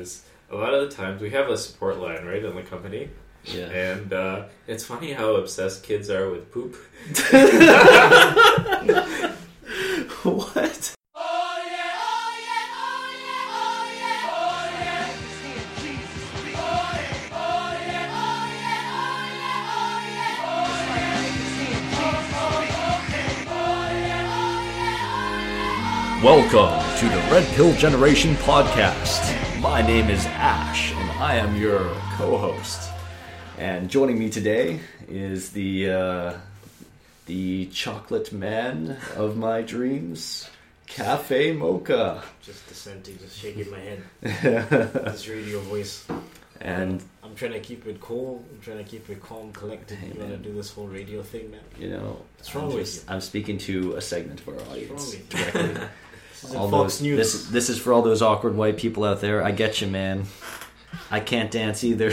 is a lot of the times we have a support line, right, in the company. Yeah. And it's funny how obsessed kids are with poop. What? Welcome to the Red Pill Generation podcast. My name is Ash, and I am your co-host. And joining me today is the chocolate man of my dreams, Cafe Mocha. Just dissenting, just shaking my head. This radio voice. And I'm trying to keep it cool. I'm trying to keep it calm, collected. Hey, you want to do this whole radio thing now? You know, what's wrong with you? I'm speaking to a segment of our audience directly. This is for all those awkward white people out there. I get you, man. I can't dance either.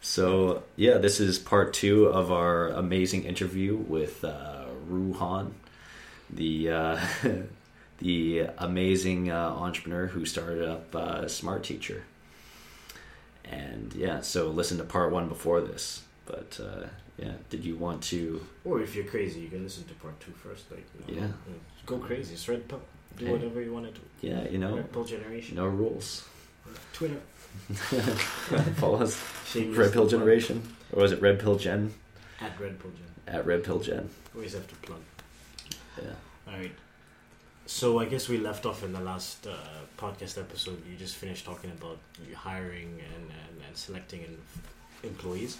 So, yeah, this is part two of our amazing interview with Rohan, the amazing entrepreneur who started up Smart Teacher. And, yeah, so listen to part one before this. But, yeah, did you want to... Or if you're crazy, you can listen to part two first. Like, you know, yeah. Go crazy. It's Red Pill. Do whatever you want to do. Yeah, you know. Red Pill Generation. No rules. Twitter. Follow us. Red Pill Generation. Or was it Red Pill Gen? At Red Pill Gen. At Red Pill Gen. Always have to plug. Yeah. All right. So I guess we left off in the last podcast episode. You just finished talking about hiring and selecting employees.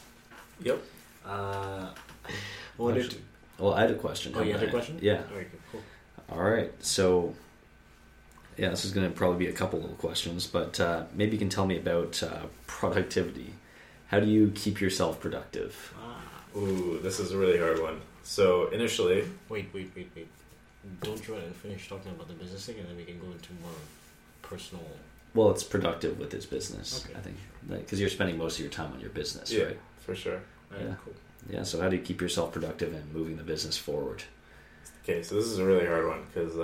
Yep. I had a question. Oh, you had a question? Yeah. All right, cool. All right. So, yeah, this is going to probably be a couple little questions, but maybe you can tell me about productivity. How do you keep yourself productive? Ooh, this is a really hard one. So, initially... Wait. Don't you want to finish talking about the business thing, and then we can go into more personal... Well, it's productive with this business, okay. I think. Because you're spending most of your time on your business, right? Yeah, for sure. Yeah, cool. Yeah, so how do you keep yourself productive and moving the business forward? Okay, so this is a really hard one because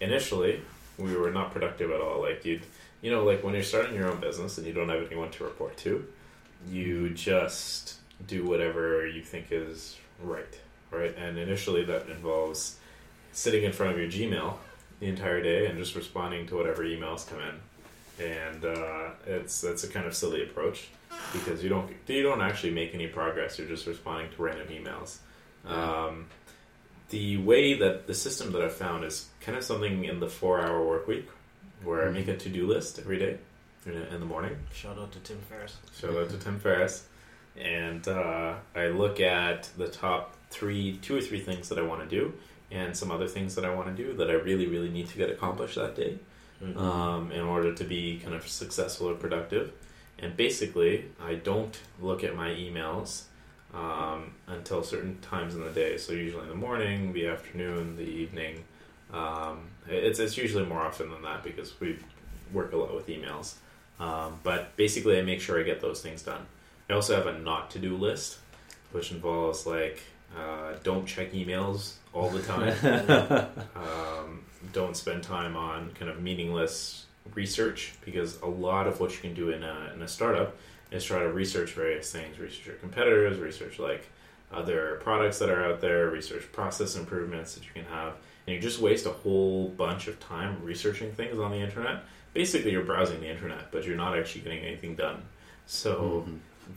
initially we were not productive at all. Like, you know, when you're starting your own business and you don't have anyone to report to, you just do whatever you think is right? And initially that involves sitting in front of your Gmail the entire day and just responding to whatever emails come in. And that's a kind of silly approach. Because you don't actually make any progress. You're just responding to random emails. The way that the system that I've found is kind of something in the 4-hour work week, where I make a to-do list every day in the morning. Shout out to Tim Ferriss. And I look at the top two or three things that I want to do, and some other things that I want to do that I really, really need to get accomplished that day, in order to be kind of successful or productive. And basically, I don't look at my emails until certain times in the day. So usually in the morning, the afternoon, the evening. It's usually more often than that because we work a lot with emails. But basically, I make sure I get those things done. I also have a not-to-do list, which involves don't check emails all the time. Don't spend time on kind of meaningless research, because a lot of what you can do in a startup is try to research various things, research your competitors, research other products that are out there, research process improvements that you can have, and you just waste a whole bunch of time researching things on the internet. Basically, you're browsing the internet, but you're not actually getting anything done. So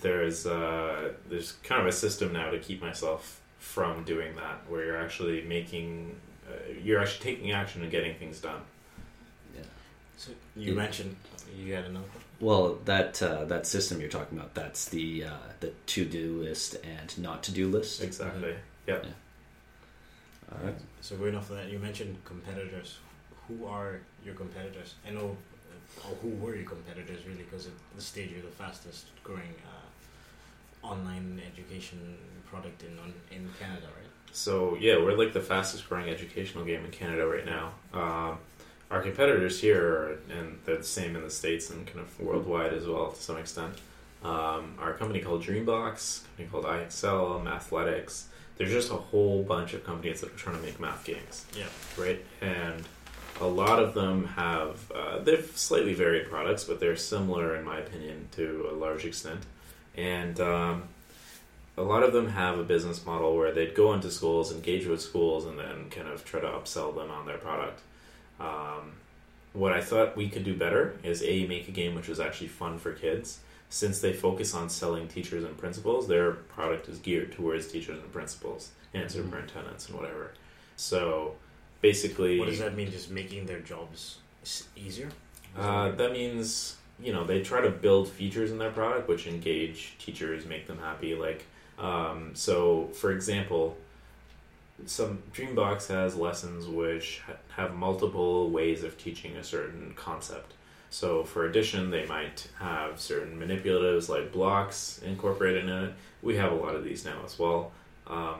there's kind of a system now to keep myself from doing that, where you're actually taking action and getting things done. So you mentioned you had another one? Well, that system you're talking about, that's the to-do list and not-to-do list. Exactly. Mm-hmm. Yep. Yeah. All right. So going off of that, you mentioned competitors. Who are your competitors? I know, who were your competitors, really, because at this stage you're the fastest-growing online education product in Canada, right? So, yeah, we're the fastest-growing educational game in Canada right now. Our competitors here, and they're the same in the States and kind of worldwide as well to some extent, are a company called Dreambox, a company called IXL, Mathletics. There's just a whole bunch of companies that are trying to make math games. Yeah. Right? And a lot of them have, they've slightly varied products, but they're similar, in my opinion, to a large extent. And a lot of them have a business model where they'd go into schools, engage with schools, and then kind of try to upsell them on their product. What I thought we could do better is, A, make a game which is actually fun for kids. Since they focus on selling teachers and principals, their product is geared towards teachers and principals and superintendents and whatever. So basically... What does that mean, just making their jobs easier? That means, you know, they try to build features in their product which engage teachers, make them happy. Like, so for example, some Dreambox has lessons which have multiple ways of teaching a certain concept. So for addition, they might have certain manipulatives like blocks incorporated in it. We have a lot of these now as well.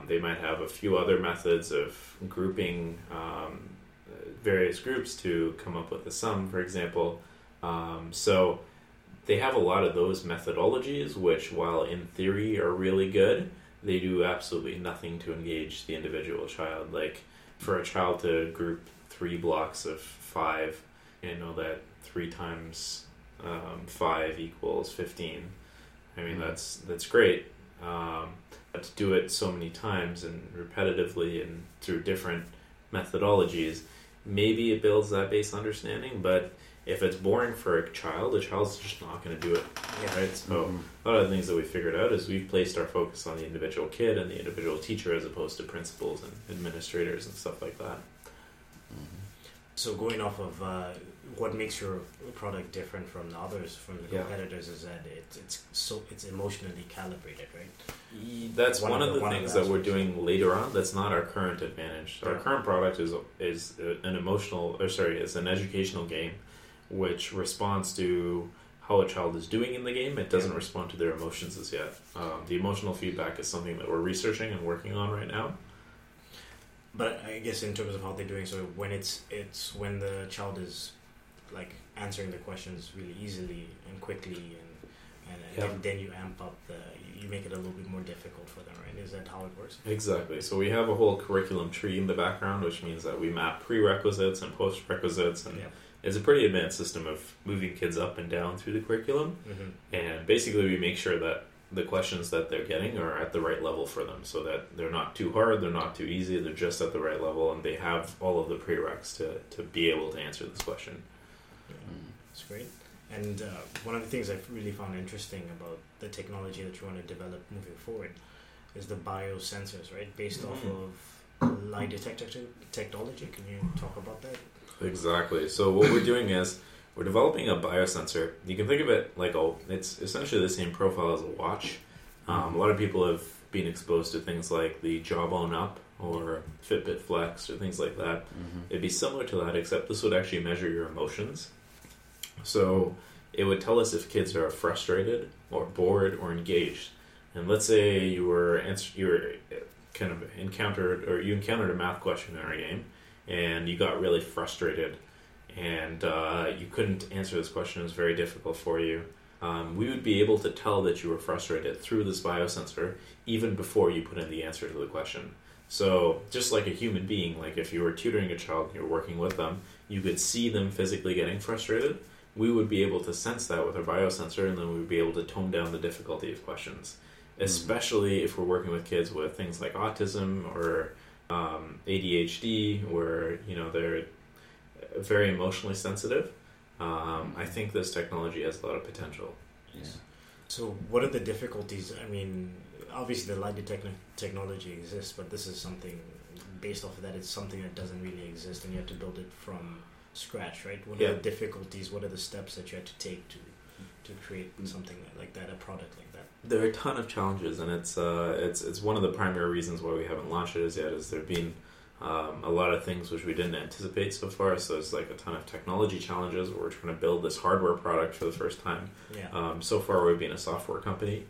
They might have a few other methods of grouping various groups to come up with a sum, for example. So they have a lot of those methodologies, which while in theory are really good, they do absolutely nothing to engage the individual child. Like for a child to group 3 blocks of 5, you know that 3 times 5 equals 15. I mean, that's great. But to do it so many times and repetitively and through different methodologies, maybe it builds that base understanding, but if it's boring for a child, the child's just not going to do it, right? So a lot of the things that we figured out is we've placed our focus on the individual kid and the individual teacher as opposed to principals and administrators and stuff like that. So going off of what makes your product different from the others, from the competitors, is that it's emotionally calibrated, right? That's one of the things that we're doing later on. That's not our current advantage. Our current product is an educational game, which responds to how a child is doing in the game. It doesn't respond to their emotions as yet. The emotional feedback is something that we're researching and working on right now. But I guess in terms of how they're doing, so when it's when the child is like answering the questions really easily and quickly, and then you amp up you make it a little bit more difficult for them, right? Is that how it works? Exactly. So we have a whole curriculum tree in the background, which means that we map prerequisites and postrequisites, and it's a pretty advanced system of moving kids up and down through the curriculum. And basically we make sure that the questions that they're getting are at the right level for them, so that they're not too hard, they're not too easy, they're just at the right level, and they have all of the prereqs to be able to answer this question. That's great. And one of the things I've really found interesting about the technology that you want to develop moving forward is the biosensors, right? Based off of lie detector technology. Can you talk about that? Exactly. So what we're doing is we're developing a biosensor. You can think of it like it's essentially the same profile as a watch. A lot of people have been exposed to things like the Jawbone Up or Fitbit Flex or things like that. It'd be similar to that, except this would actually measure your emotions. So it would tell us if kids are frustrated or bored or engaged. And let's say you encountered a math question in our game, and you got really frustrated, and you couldn't answer this question. It was very difficult for you. We would be able to tell that you were frustrated through this biosensor even before you put in the answer to the question. So just like a human being, like if you were tutoring a child and you're working with them, you could see them physically getting frustrated. We would be able to sense that with our biosensor, and then we would be able to tone down the difficulty of questions, especially if we're working with kids with things like autism or ADHD, where they're very emotionally sensitive. I think this technology has a lot of potential. So what are the difficulties? I mean, obviously the lie detector technology exists, but this is something based off of that. It's something that doesn't really exist, and you have to build it from scratch, right? What are the difficulties? What are the steps that you have to take to create something like that, a product like that? There are a ton of challenges, and it's one of the primary reasons why we haven't launched it as yet. Is there have been a lot of things which we didn't anticipate so far. So it's like a ton of technology challenges where we're trying to build this hardware product for the first time. So far we've been a software company,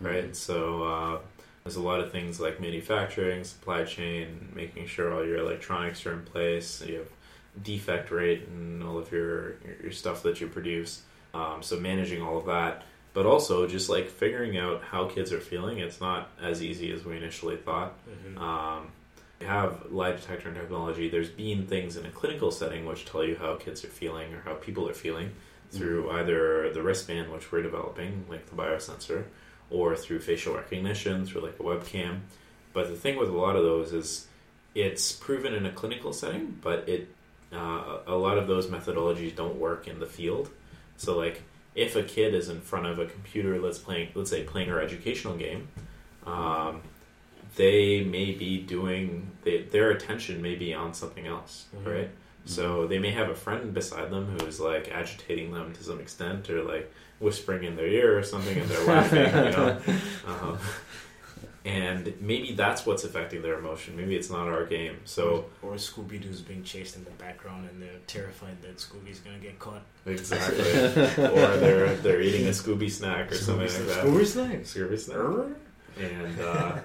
right? So there's a lot of things like manufacturing, supply chain, making sure all your electronics are in place, you have defect rate and all of your stuff that you produce. So managing all of that, but also just like figuring out how kids are feeling. It's not as easy as we initially thought. have lie detector and technology, there's been things in a clinical setting which tell you how kids are feeling or how people are feeling through either the wristband, which we're developing, like the biosensor, or through facial recognition, through like a webcam. But the thing with a lot of those is it's proven in a clinical setting, but a lot of those methodologies don't work in the field. So like if a kid is in front of a computer, let's say playing our educational game, they may be their attention may be on something else, right? Mm-hmm. So they may have a friend beside them who's like agitating them to some extent, or like whispering in their ear or something, and they're laughing, you know. And maybe that's what's affecting their emotion. Maybe it's not our game. So or Scooby-Doo's being chased in the background and they're terrified that Scooby's going to get caught. Exactly. Or they're eating a Scooby snack or something like that. Scooby snack. And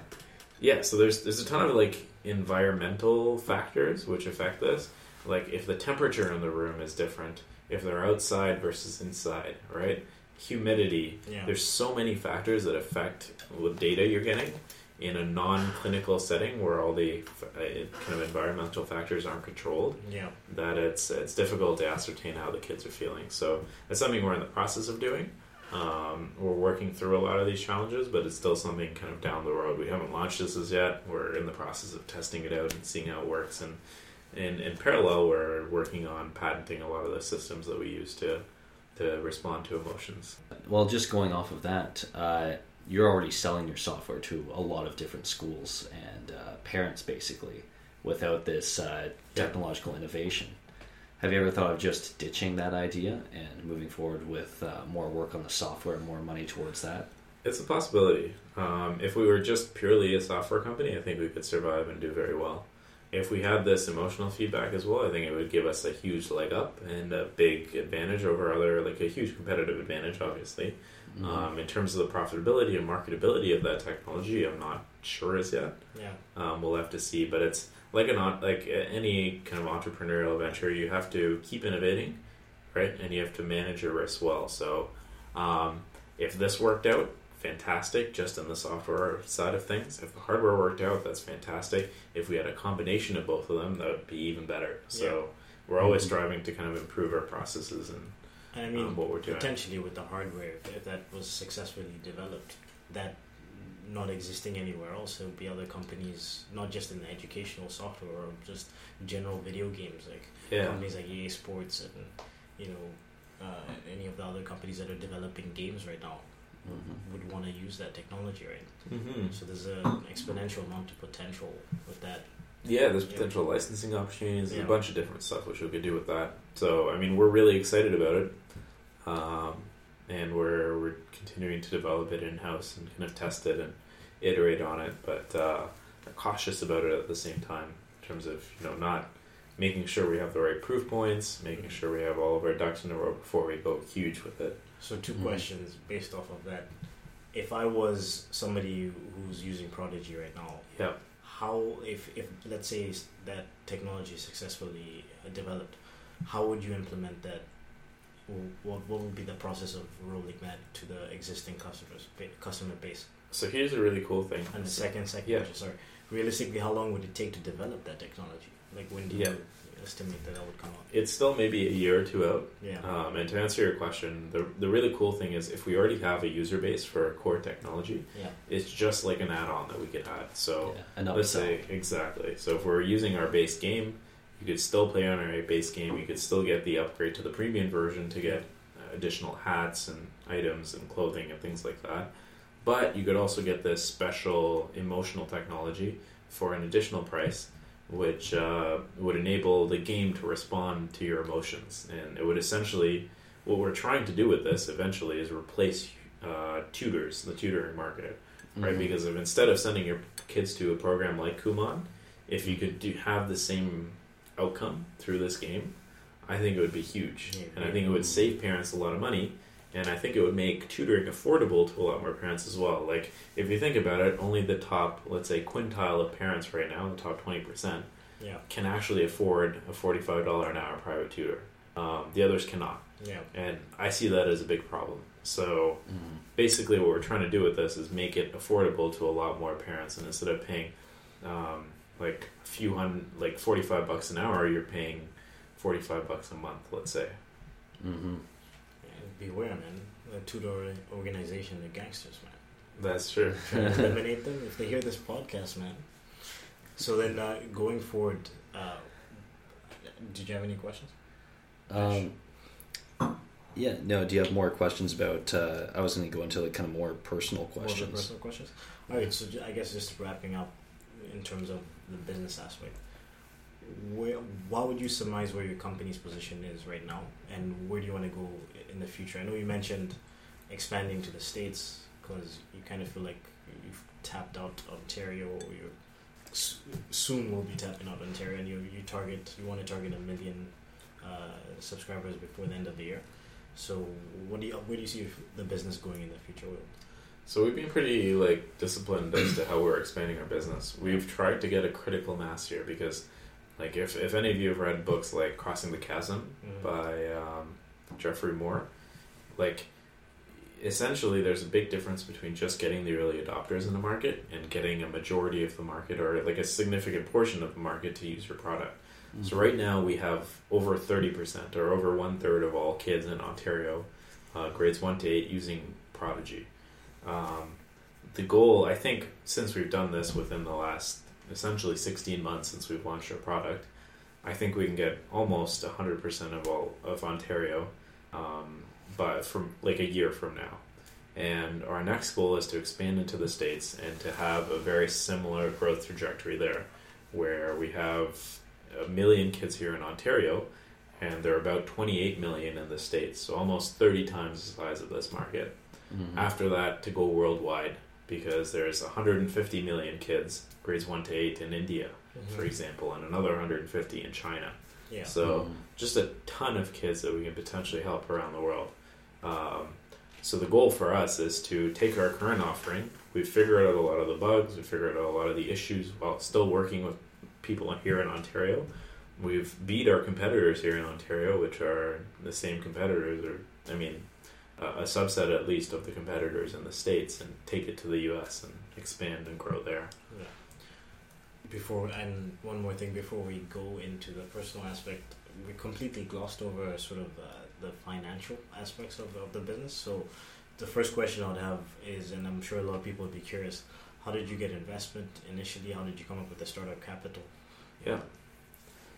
yeah, so there's a ton of like environmental factors which affect this. Like if the temperature in the room is different, if they're outside versus inside, right? Humidity. Yeah. There's so many factors that affect what data you're getting in a non-clinical setting where all the kind of environmental factors aren't controlled. Yeah. That it's difficult to ascertain how the kids are feeling. So that's something we're in the process of doing. We're working through a lot of these challenges, but it's still something kind of down the road. We haven't launched this as yet. We're in the process of testing it out and seeing how it works. And in parallel, we're working on patenting a lot of the systems that we use to respond to emotions. Well, just going off of that, you're already selling your software to a lot of different schools and parents, basically, without this technological innovation. Have you ever thought of just ditching that idea and moving forward with more work on the software, more money towards that? It's a possibility. If we were just purely a software company, I think we could survive and do very well. If we had this emotional feedback as well, I think it would give us a huge leg up and a big advantage over a huge competitive advantage, obviously. Mm-hmm. In terms of the profitability and marketability of that technology, I'm not sure as yet. Yeah. We'll have to see, but it's like any kind of entrepreneurial venture, you have to keep innovating, right? And you have to manage your risks well. So if this worked out, fantastic, just in the software side of things. If the hardware worked out, that's fantastic. If we had a combination of both of them, that would be even better. So we're always striving to kind of improve our processes and I mean, what we're doing. Potentially with the hardware, if that was successfully developed, that not existing anywhere else, there would be other companies, not just in the educational software or just general video games, like companies like EA Sports and any of the other companies that are developing games right now. Mm-hmm. Would want to use that technology, right? Mm-hmm. So there's an exponential amount of potential with that. Yeah, there's potential licensing opportunities and a bunch of different stuff which we could do with that. So, I mean, we're really excited about it. And we're continuing to develop it in-house and kind of test it and iterate on it, but cautious about it at the same time in terms of, not making sure we have the right proof points, making sure we have all of our ducks in a row before we go huge with it. So two questions based off of that. If I was somebody who's using Prodigy right now, how, if let's say that technology is successfully developed, how would you implement that? What would be the process of rolling that to the existing customer base? So here's a really cool thing. And the second question, sorry. Realistically, how long would it take to develop that technology? Like when do you estimate that would come out? It's still maybe a year or two out. Yeah. And to answer your question, the really cool thing is if we already have a user base for core technology, it's just like an add-on that we could add. So let's say, exactly. So if we're using our base game, you could still play on our base game. You could still get the upgrade to the premium version to get additional hats and items and clothing and things like that. But you could also get this special emotional technology for an additional price, which would enable the game to respond to your emotions. And it would essentially, what we're trying to do with this eventually is replace tutors, the tutoring market, right? Mm-hmm. Because instead of sending your kids to a program like Kumon, if you could have the same outcome through this game, I think it would be huge. Yeah, and I think it would save parents a lot of money. And I think it would make tutoring affordable to a lot more parents as well. Like, if you think about it, only the top, let's say, quintile of parents right now, the top 20%, can actually afford a $45 an hour private tutor. The others cannot. Yeah. And I see that as a big problem. So basically what we're trying to do with this is make it affordable to a lot more parents. And instead of paying like a few hundred, like $45 an hour, you're paying $45 a month, let's say. Mm-hmm. Yeah, beware, man. The two-door organization, the gangsters, man. That's true. Trying to eliminate them if they hear this podcast, man. So then, going forward, did you have any questions? Yeah, no, do you have more questions about, I was going to go into the kind of more personal questions. More personal questions? All right, so I guess just wrapping up in terms of the business aspect, what would you surmise where your company's position is right now, and where do you want to go in the future? I know you mentioned expanding to the States because you kind of feel like you've tapped out Ontario, or you soon will be tapping out Ontario, and you want to target 1 million subscribers before the end of the year. So where do you see the business going in the future? So we've been pretty disciplined as to how we're expanding our business. We've tried to get a critical mass here because, if any of you have read books like Crossing the Chasm by Jeffrey Moore, essentially there's a big difference between just getting the early adopters in the market and getting a majority of the market, or a significant portion of the market, to use your product. Mm-hmm. So right now we have over 30% or over 1/3 of all kids in Ontario, grades 1 to 8, using Prodigy. The goal, I think, since we've done this within the last essentially 16 months since we've launched our product, I think we can get almost 100% of all of Ontario, but from a year from now. And our next goal is to expand into the States and to have a very similar growth trajectory there, where we have 1 million kids here in Ontario, and there are about 28 million in the States, so almost 30 times the size of this market. Mm-hmm. After that, to go worldwide, because there's 150 million kids grades 1 to 8 in India, for example, and another 150 in China. Yeah. So just a ton of kids that we can potentially help around the world. So the goal for us is to take our current offering. We've figured out a lot of the bugs. We've figured out a lot of the issues while still working with people here in Ontario. We've beat our competitors here in Ontario, which are the same competitors, or a subset at least of the competitors in the States, and take it to the US and expand and grow there. Yeah. And one more thing before we go into the personal aspect, we completely glossed over sort of the financial aspects of the business. So the first question I would have is, and I'm sure a lot of people would be curious, how did you get investment initially? How did you come up with the startup capital? Yeah.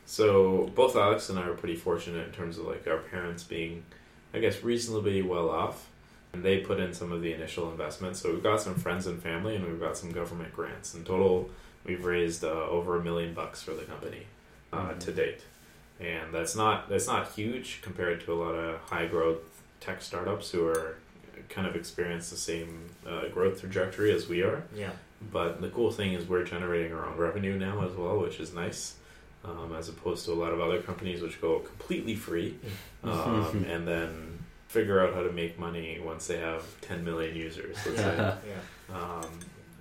So both Alex and I were pretty fortunate in terms of our parents being, I guess, reasonably well off, and they put in some of the initial investments. So we've got some friends and family, and we've got some government grants. In total, we've raised over $1 million for the company to date, and that's not huge compared to a lot of high growth tech startups who are kind of experience the same growth trajectory as we are. Yeah. But the cool thing is we're generating our own revenue now as well, which is nice. As opposed to a lot of other companies which go completely free and then figure out how to make money once they have 10 million users, let's say. Yeah.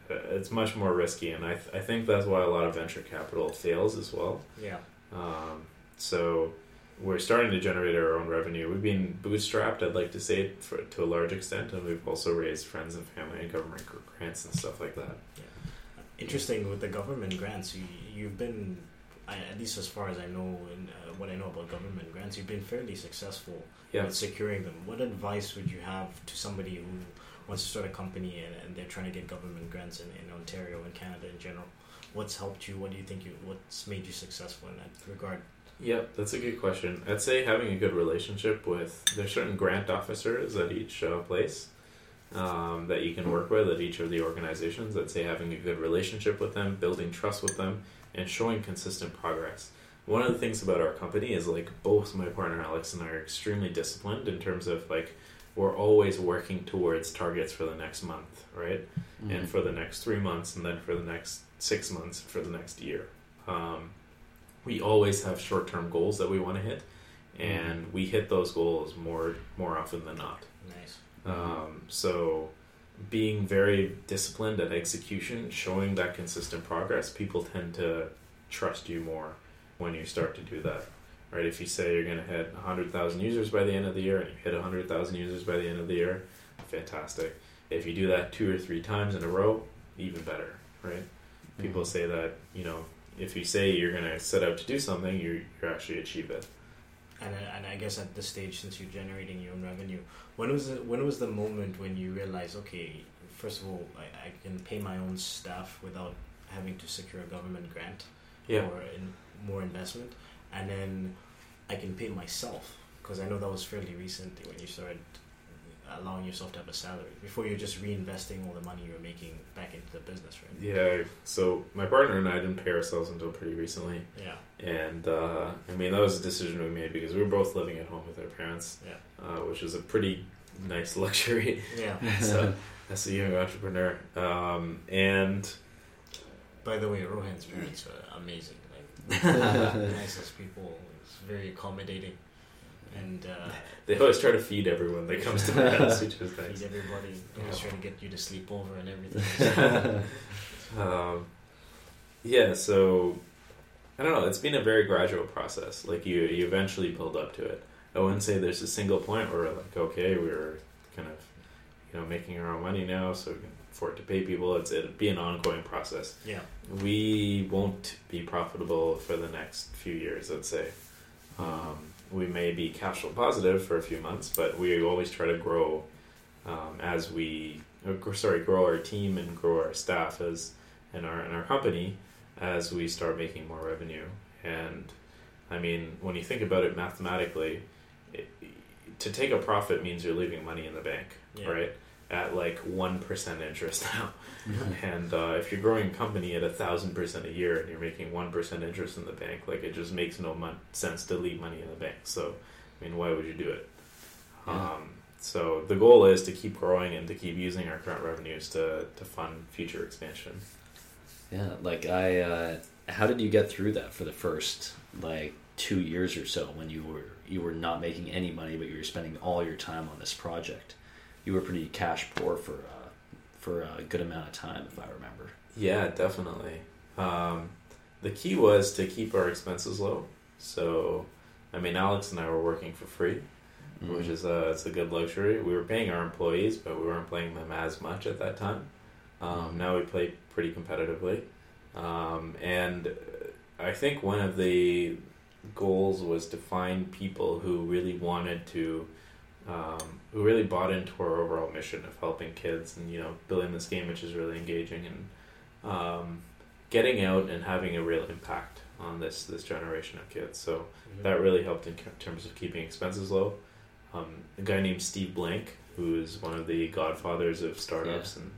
It's much more risky, and I think that's why a lot of venture capital fails as well. Yeah. So we're starting to generate our own revenue. We've been bootstrapped, I'd like to say, to a large extent, and we've also raised friends and family and government grants and stuff like that. Yeah. Interesting, with the government grants, you've been... at least as far as I know, and what I know about government grants, you've been fairly successful with securing them. What advice would you have to somebody who wants to start a company and they're trying to get government grants in Ontario and Canada in general? What's helped you? What do you think? What's made you successful in that regard? Yeah, that's a good question. I'd say having a good relationship with... there's certain grant officers at each place that you can work with at each of the organizations. I'd say having a good relationship with them, building trust with them, and showing consistent progress. One of the things about our company is both my partner Alex and I are extremely disciplined in terms of we're always working towards targets for the next month, right? Mm-hmm. And for the next 3 months, and then for the next 6 months, for the next year. We always have short-term goals that we want to hit, and we hit those goals more often than not. Nice. So being very disciplined at execution, showing that consistent progress, people tend to trust you more when you start to do that, right? If you say you're going to hit 100,000 users by the end of the year, and you hit 100,000 users by the end of the year, fantastic. If you do that 2 or 3 times in a row, even better, right? People say that, if you say you're going to set out to do something, you actually achieve it. And I guess at this stage, since you're generating your own revenue, when was the moment when you realized, okay, first of all, I can pay my own staff without having to secure a government grant or more investment, and then I can pay myself, because I know that was fairly recently when you started allowing yourself to have a salary. Before, you're just reinvesting all the money you're making back into the business, right? Yeah, so my partner and I didn't pay ourselves until pretty recently. Yeah. And, I mean, that was a decision we made because we were both living at home with our parents, which is a pretty nice luxury. Yeah. So, as a young entrepreneur. And... By the way, Rohan's parents are amazing. Like, the nicest people. It's very accommodating. And they always try to feed everyone that comes to my house, which is nice. Feed everybody, always trying to get you to sleep over and everything. So I don't know. It's been a very gradual process. Like you eventually build up to it. I wouldn't say there's a single point where like, okay, we're kind of making our own money now, so we can afford to pay people. It'd be an ongoing process. Yeah, we won't be profitable for the next few years, I'd say. We may be cash flow positive for a few months, but we always try to grow as we grow our team and grow our staff and our company as we start making more revenue. And I mean, when you think about it mathematically, to take a profit means you're leaving money in the bank, right? At like 1% interest now. And if you're growing a company at 1,000% a year and you're making 1% interest in the bank, like it just makes no sense to leave money in the bank. So, I mean, why would you do it? Yeah. So the goal is to keep growing and to keep using our current revenues to fund future expansion. Yeah. Like how did you get through that for the first 2 years or so when you were not making any money, but you were spending all your time on this project? You were pretty cash poor for a good amount of time, if I remember. Yeah, definitely. The key was to keep our expenses low. So, I mean, Alex and I were working for free, which is it's a good luxury. We were paying our employees, but we weren't paying them as much at that time. Now we play pretty competitively. And I think one of the goals was to find people who really wanted to... who really bought into our overall mission of helping kids and building this game, which is really engaging, and getting out and having a real impact on this generation of kids. So that really helped in terms of keeping expenses low. A guy named Steve Blank, who is one of the godfathers of startups and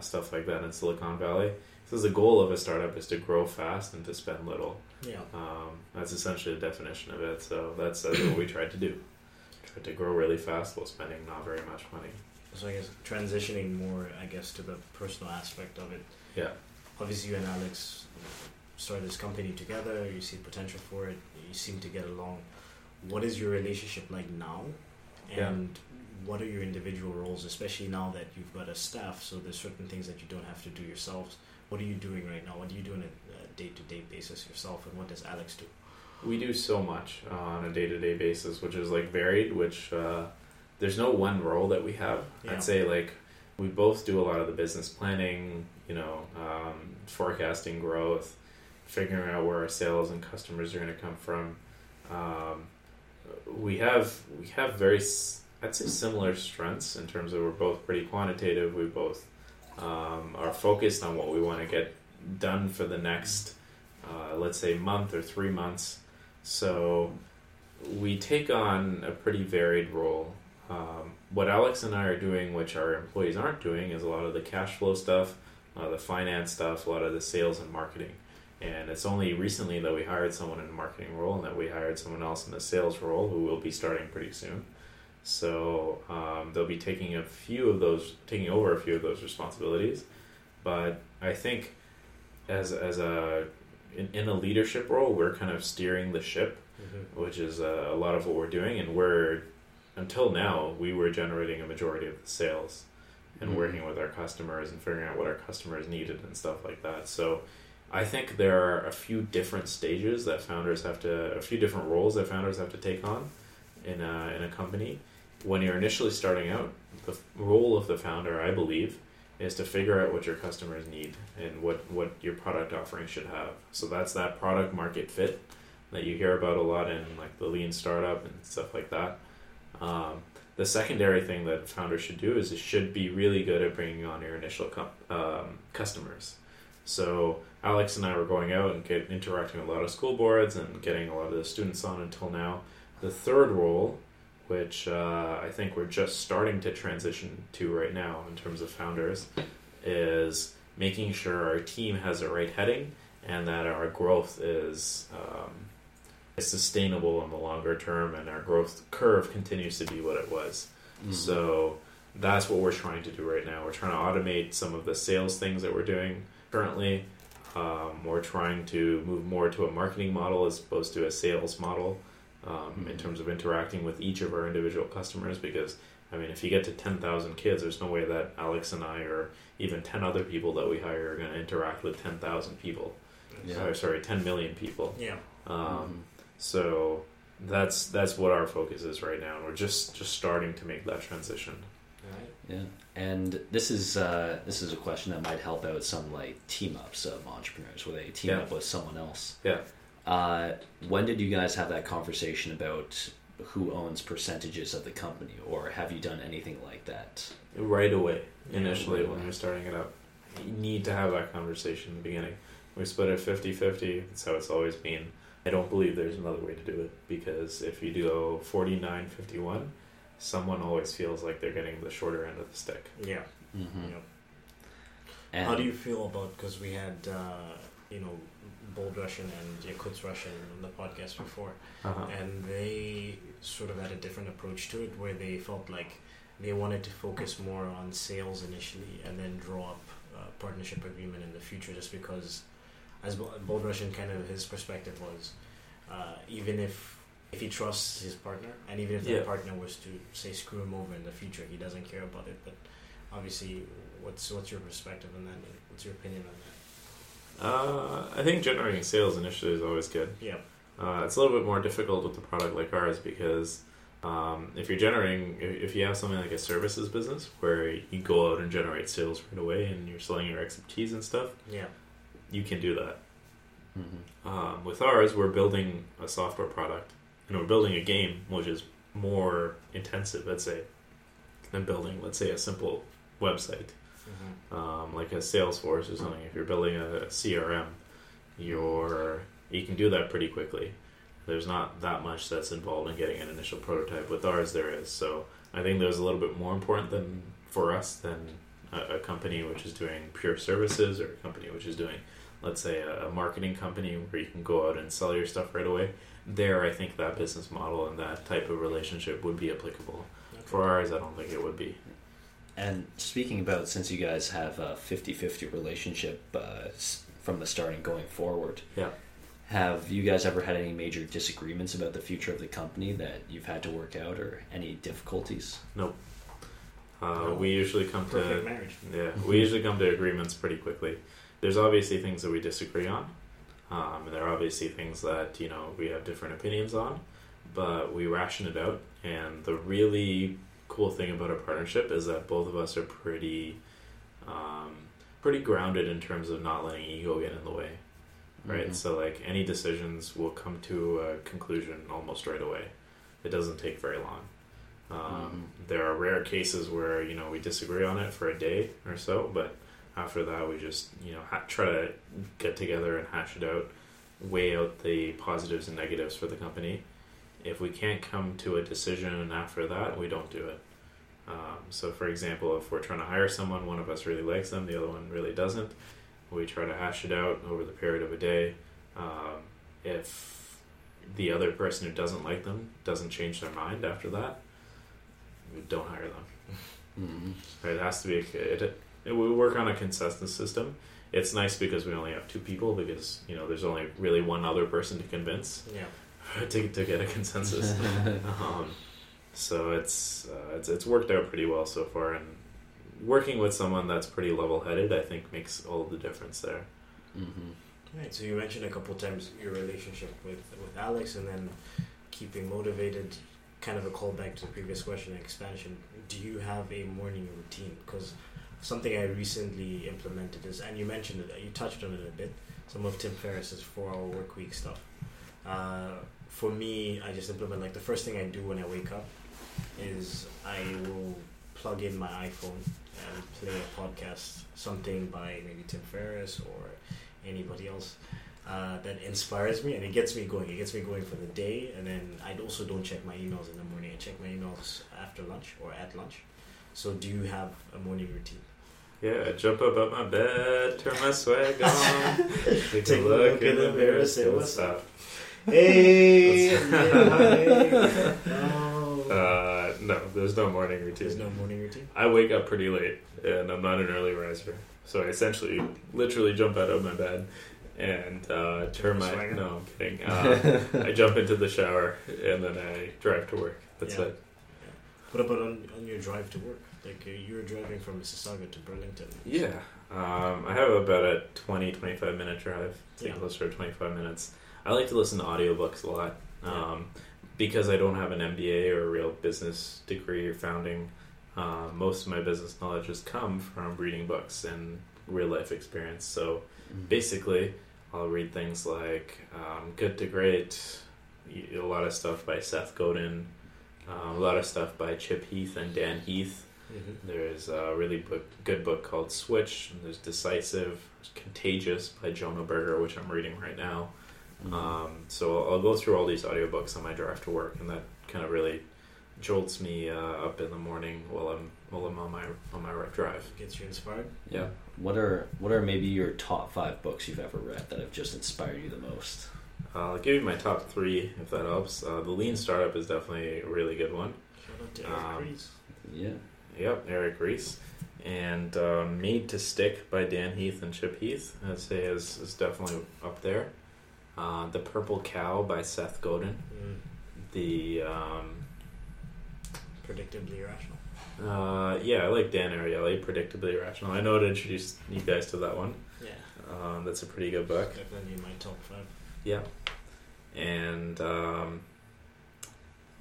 stuff like that in Silicon Valley, says the goal of a startup is to grow fast and to spend little. Yeah, that's essentially the definition of it. So that's what we tried to do. But to grow really fast while spending not very much money. So I guess transitioning more, to the personal aspect of it. Yeah. Obviously, you and Alex started this company together. You see potential for it. You seem to get along. What is your relationship like now? And what are your individual roles, especially now that you've got a staff? So there's certain things that you don't have to do yourselves. What are you doing right now? What do you do on a day-to-day basis yourself? And what does Alex do? We do so much on a day-to-day basis, which is varied, which there's no one role that we have. Yeah. I'd say we both do a lot of the business planning, forecasting growth, figuring out where our sales and customers are going to come from. We have very, I'd say, similar strengths in terms of we're both pretty quantitative. We both are focused on what we want to get done for the next, let's say, month or 3 months. So we take on a pretty varied role. What Alex and I are doing, which our employees aren't doing, is a lot of the cash flow stuff, a lot of the finance stuff, a lot of the sales and marketing. And it's only recently that we hired someone in a marketing role and that we hired someone else in a sales role who will be starting pretty soon. So they'll be taking over a few of those responsibilities. But I think in a leadership role, we're kind of steering the ship, which is a lot of what we're doing. And until now, we were generating a majority of the sales and working with our customers and figuring out what our customers needed and stuff like that. So I think there are a few different stages that founders have to, a few different roles that founders have to take on in a company. When you're initially starting out, the role of the founder, I believe, is to figure out what your customers need and what your product offering should have. So that's that product market fit that you hear about a lot in like the lean startup and stuff like that. The secondary thing that founders should do is it should be really good at bringing on your initial customers. So Alex and I were going out and interacting with a lot of school boards and getting a lot of the students on until now. The third role, which I think we're just starting to transition to right now in terms of founders, is making sure our team has the right heading and that our growth is sustainable in the longer term and our growth curve continues to be what it was. Mm-hmm. So that's what we're trying to do right now. We're trying to automate some of the sales things that we're doing currently. We're trying to move more to a marketing model as opposed to a sales model. In terms of interacting with each of our individual customers, because I mean, if you get to 10,000 kids, there's no way that Alex and I or even 10 other people that we hire are going to interact with 10,000 people. Yeah. 10 million people. Yeah. So that's what our focus is right now. We're just starting to make that transition. Right. Yeah. And this is a question that might help out some like team ups of entrepreneurs where they team up with someone else. Yeah. When did you guys have that conversation about who owns percentages of the company, or have you done anything like that? Right away, initially, when we were starting it up. You need to have that conversation in the beginning. We split it 50-50, that's how it's always been. I don't believe there's another way to do it, because if you go 49-51, someone always feels like they're getting the shorter end of the stick. Yeah. Mm-hmm. Yeah. How do you feel about, because we had, Bold Russian and Yakut's Russian on the podcast before, and they sort of had a different approach to it where they felt like they wanted to focus more on sales initially and then draw up a partnership agreement in the future, just because, as Bold Russian, kind of his perspective was, even if he trusts his partner, and even if that partner was to say screw him over in the future, he doesn't care about it. But obviously, what's your perspective on that? What's your opinion on that? I think generating sales initially is always good. Yeah. It's a little bit more difficult with a product like ours because if you have something like a services business where you go out and generate sales right away and you're selling your expertise and stuff, you can do that. Mm-hmm. With ours, we're building a software product and we're building a game, which is more intensive, let's say, than building, let's say, a simple website. Mm-hmm. Like a Salesforce or something. If you're building a CRM, you can do that pretty quickly. There's not that much that's involved in getting an initial prototype. With ours, there is. So I think that was a little bit more important than for us than a company which is doing pure services, or a company which is doing, let's say, a marketing company where you can go out and sell your stuff right away. There, I think that business model and that type of relationship would be applicable. Okay. For ours, I don't think it would be. And speaking about, since you guys have a 50-50 relationship from the start and going forward, have you guys ever had any major disagreements about the future of the company that you've had to work out, or any difficulties? Nope. We usually come perfect to marriage. Yeah, we usually come to agreements pretty quickly. There's obviously things that we disagree on, and there are obviously things that we have different opinions on, but we ration it out. And the really cool thing about a partnership is that both of us are pretty grounded in terms of not letting ego get in the way, right? Mm-hmm. So like any decisions will come to a conclusion almost right away. It doesn't take very long. There are rare cases where we disagree on it for a day or so, but after that we just try to get together and hash it out, weigh out the positives and negatives for the company. If we can't come to a decision after that, we don't do it. So, for example, if we're trying to hire someone, one of us really likes them, the other one really doesn't, we try to hash it out over the period of a day. If the other person who doesn't like them doesn't change their mind after that, we don't hire them. Mm-hmm. It has to be we work on a consensus system. It's nice because we only have two people, because there's only really one other person to convince. Yeah. To get a consensus. So it's worked out pretty well so far, and working with someone that's pretty level-headed, I think, makes all the difference there. Mm-hmm. Right. So you mentioned a couple times your relationship with Alex, and then keeping motivated, kind of a callback to the previous question, expansion. Do you have a morning routine? Because something I recently implemented is, and you mentioned it, you touched on it a bit, some of Tim Ferriss's 4-hour work week stuff. For me, I just implement, like, the first thing I do when I wake up is I will plug in my iPhone and play a podcast, something by maybe Tim Ferriss or anybody else that inspires me, and it gets me going. It gets me going for the day, and then I also don't check my emails in the morning. I check my emails after lunch or at lunch. So do you have a morning routine? Yeah, I jump up out my bed, turn my swag on, take a look in the mirror, say what's up. Hey! No, there's no morning routine. There's no morning routine? I wake up pretty late, and I'm not an early riser. So I essentially, literally jump out of my bed and turn my... Swagger. No, I'm kidding. I jump into the shower, and then I drive to work. That's it. What about on your drive to work? Like, you were driving from Mississauga to Burlington. Yeah. I have about a 20-25 minute drive. Yeah. Closer to 25 minutes. I like to listen to audiobooks a lot. Because I don't have an MBA or a real business degree or founding, most of my business knowledge has come from reading books and real life experience. So basically, I'll read things like Good to Great, a lot of stuff by Seth Godin, a lot of stuff by Chip Heath and Dan Heath. Mm-hmm. There's a really good book called Switch, and there's Decisive, Contagious by Jonah Berger, which I'm reading right now. Mm-hmm. So I'll go through all these audiobooks on my drive to work, and that kind of really jolts me up in the morning while I'm on my drive. Gets you inspired. Yeah. What are maybe your top 5 books you've ever read that have just inspired you the most? I'll give you my top 3 if that helps. The Lean Startup is definitely a really good one. Shout out to Eric Ries. Yeah. Yep, Eric Ries. And Made to Stick by Dan Heath and Chip Heath, I'd say is definitely up there. The Purple Cow by Seth Godin. The Predictably Irrational. I like Dan Ariely, Predictably Irrational. I know to introduce you guys to that one. Yeah. That's a pretty good book. Definitely in my top 5. Yeah. And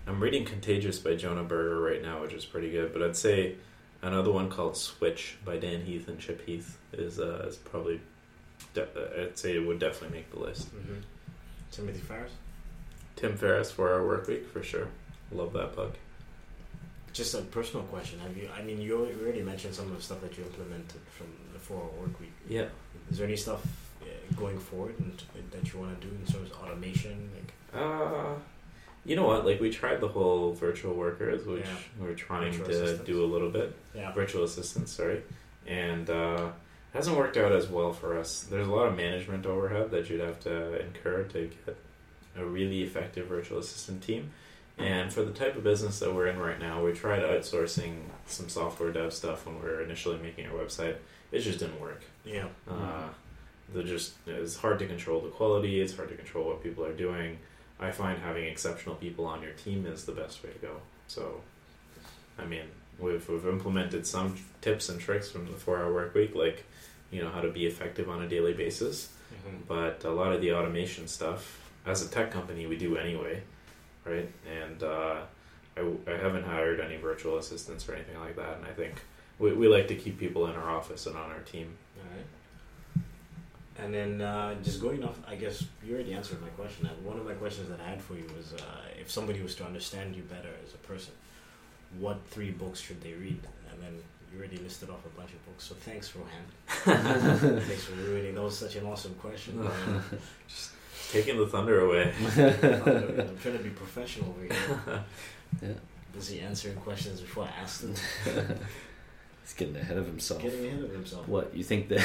I'm reading Contagious by Jonah Berger right now, which is pretty good. But I'd say another one called Switch by Dan Heath and Chip Heath is probably... I'd say it would definitely make the list. Mm-hmm. Tim Ferriss, 4-Hour Workweek, for sure. Love that book. Just a personal question. You already mentioned some of the stuff that you implemented from the 4-Hour Workweek. Yeah. Is there any stuff going forward that you want to do in terms of automation? You know what? Like, we tried the whole virtual workers, which we're trying do a little bit. Yeah. Virtual assistants, sorry. And... hasn't worked out as well for us. There's a lot of management overhead that you'd have to incur to get a really effective virtual assistant team. And for the type of business that we're in right now, we tried outsourcing some software dev stuff when we were initially making our website. It just didn't work. Yeah. It's hard to control the quality. It's hard to control what people are doing. I find having exceptional people on your team is the best way to go. So, we've implemented some tips and tricks from the 4-Hour Workweek, like, how to be effective on a daily basis. Mm-hmm. But a lot of the automation stuff, as a tech company, we do anyway, right? And I haven't hired any virtual assistants or anything like that. And I think we like to keep people in our office and on our team. All right. And then just going off, I guess you already answered my question. One of my questions that I had for you was if somebody was to understand you better as a person, what 3 books should they read? And then you already listed off a bunch of books. So thanks, Rohan. Thanks for ruining. That was such an awesome question. Just taking the thunder away. I'm trying to be professional over here. Yeah. Busy answering questions before I ask them. He's getting ahead of himself. What, you think that...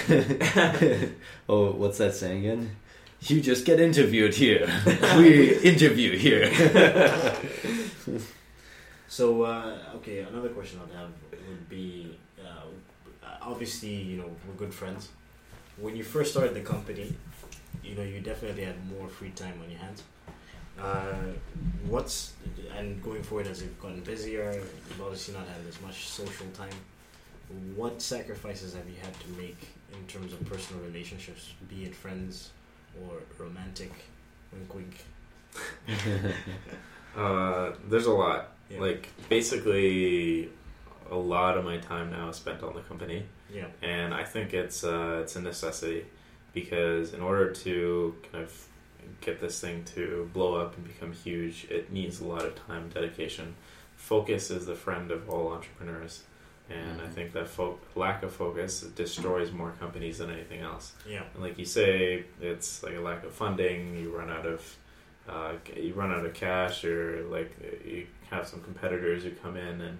Oh, what's that saying again? You just get interviewed here. We interview here. So, okay, another question I'd have would be, obviously, we're good friends. When you first started the company, you definitely had more free time on your hands. And going forward, as you've gotten busier, you've obviously not had as much social time. What sacrifices have you had to make in terms of personal relationships, be it friends or romantic? Wink, wink. There's a lot. Yeah. Basically, a lot of my time now is spent on the company. Yeah. And I think it's a necessity, because in order to kind of get this thing to blow up and become huge, it needs a lot of time and dedication. Focus is the friend of all entrepreneurs. And I think that lack of focus destroys more companies than anything else. Yeah. And like you say, it's like a lack of funding. You run out of cash, or like you have some competitors who come in and,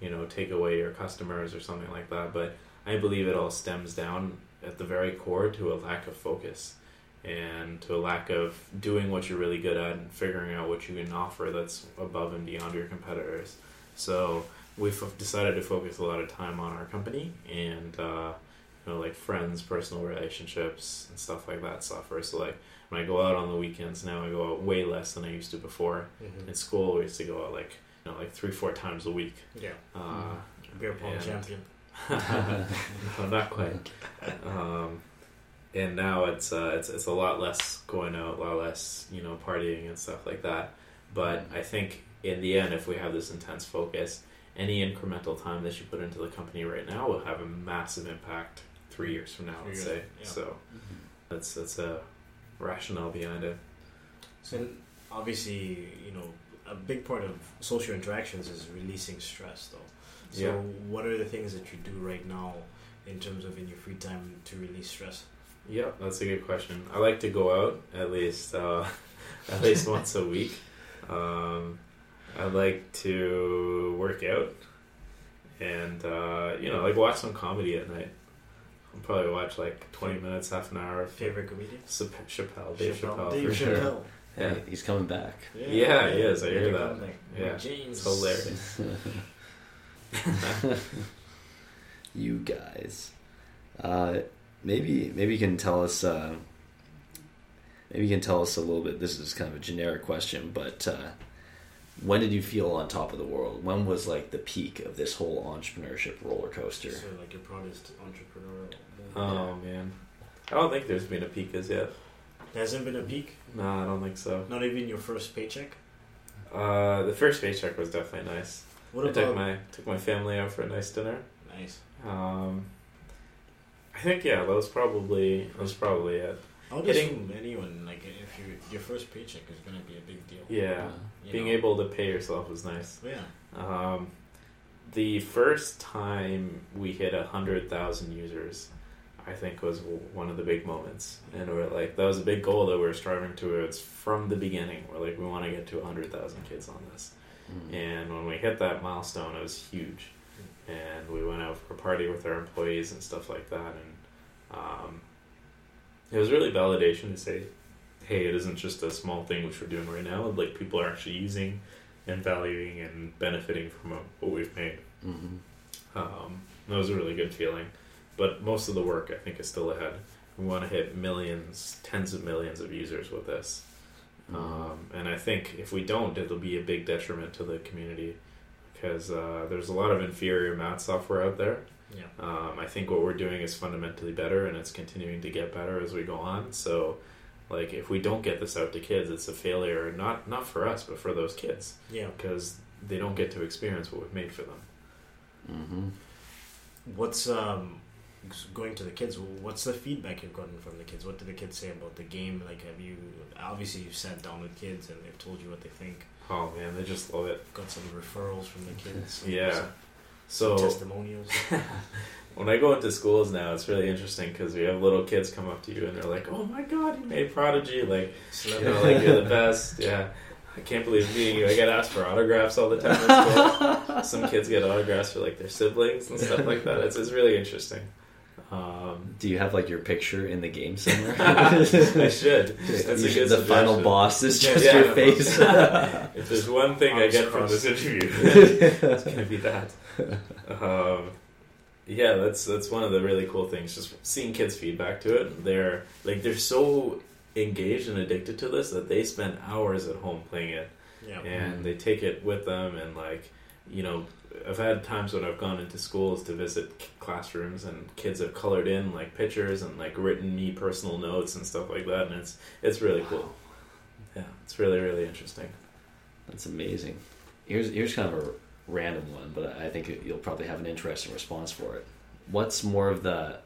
you know, take away your customers or something like that. But I believe it all stems down at the very core to a lack of focus and to a lack of doing what you're really good at and figuring out what you can offer that's above and beyond your competitors. So we've decided to focus a lot of time on our company and, you know, like friends, personal relationships and stuff like that suffer. So like when I go out on the weekends now, I go out way less than I used to before. Mm-hmm. In school, we used to go out like, you know, like 3-4 times a week. Yeah. Beer pong champion. No, not quite. And now it's a lot less going out, a lot less, you know, partying and stuff like that. But I think in the end, if we have this intense focus, any incremental time that you put into the company right now will have a massive impact 3 years from now, I'd say. Yeah. So that's a rationale behind it. So obviously, you know, a big part of social interactions is releasing stress, though. So what are the things that you do right now in terms of in your free time to release stress? Yeah, that's a good question. I like to go out at least once a week. I like to work out and, you know, like watch some comedy at night. I'll probably watch like 20 minutes, half an hour. Favorite comedian? Dave Chappelle. Yeah. Hey, he's coming back. Yeah, he is. I hear that. Yeah. James. It's hilarious. You guys, maybe you can tell us. Maybe you can tell us a little bit. This is kind of a generic question, but when did you feel on top of the world? When was like the peak of this whole entrepreneurship roller coaster? So like your proudest entrepreneurial. Oh man, I don't think there's been a peak as yet. There hasn't been a peak? No, I don't think so. Not even your first paycheck? The first paycheck was definitely nice. I took my family out for a nice dinner. Nice. I think that was probably it. I would assume anyone, like if your first paycheck is going to be a big deal. Yeah. Being able to pay yourself was nice. Yeah. The first time we hit 100,000 users, I think was one of the big moments, and we're like, that was a big goal that we were striving towards from the beginning. We're like, we want to get to 100,000 kids on this. Mm-hmm. And when we hit that milestone, it was huge. And we went out for a party with our employees and stuff like that, and it was really validation to say, hey, it isn't just a small thing which we're doing right now, like people are actually using and valuing and benefiting from what we've made. Mm-hmm. That was a really good feeling. But most of the work, I think, is still ahead. We want to hit millions, tens of millions of users with this. Mm-hmm. And I think if we don't, it'll be a big detriment to the community, because there's a lot of inferior math software out there. Yeah. I think what we're doing is fundamentally better, and it's continuing to get better as we go on. So, like, if we don't get this out to kids, it's a failure, not for us, but for those kids. Yeah. Because they don't get to experience what we've made for them. Mm-hmm. Going to the kids, what's the feedback you've gotten from the kids? What do the kids say about the game? Like, you've sat down with kids and they've told you what they think. Oh man, they just love it. Got some referrals from the kids. Yeah. Some testimonials. When I go into schools now, it's really interesting because we have little kids come up to you and they're like, oh my god, you made Prodigy. Like, you know, like, you're the best. Yeah. I can't believe meeting you. I get asked for autographs all the time at school. Some kids get autographs for like their siblings and stuff like that. It's really interesting. Do you have like your picture in the game somewhere? I should. The final boss is just your face. If there's one thing I get from this interview, it's gonna be that. That's one of the really cool things. Just seeing kids' feedback to it. They're so engaged and addicted to this that they spend hours at home playing it, and they take it with them. And like, you know, I've had times when I've gone into schools to visit classrooms, and kids have colored in like pictures and like written me personal notes and stuff like that, and it's really cool. Yeah, it's really, really interesting. That's amazing. Here's kind of random one, but I think you'll probably have an interesting response for it. What's like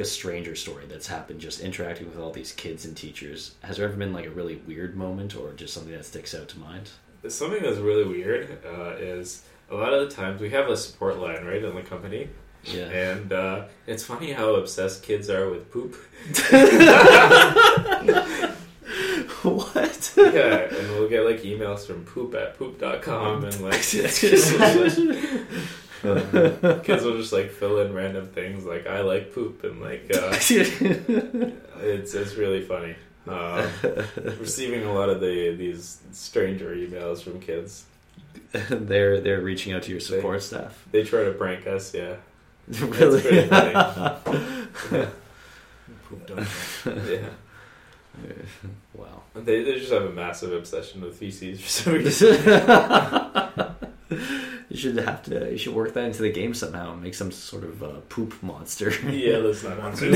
a stranger story that's happened just interacting with all these kids and teachers? Has there ever been like a really weird moment or just something that sticks out to mind? Something that's really weird is a lot of the times we have a support line, right, in the company. Yeah. And it's funny how obsessed kids are with poop. What? Yeah, and we'll get like emails from poop@poop.com and like it's just kids will just like fill in random things like I like poop and like it's really funny. Receiving a lot of these stranger emails from kids. They're reaching out to your support staff. They try to prank us, yeah. Really? That's pretty funny. Yeah. Poop.com. Yeah. Wow. They just have a massive obsession with feces for some reason. You should work that into the game somehow and make some sort of poop monster. Yeah, let's not want to.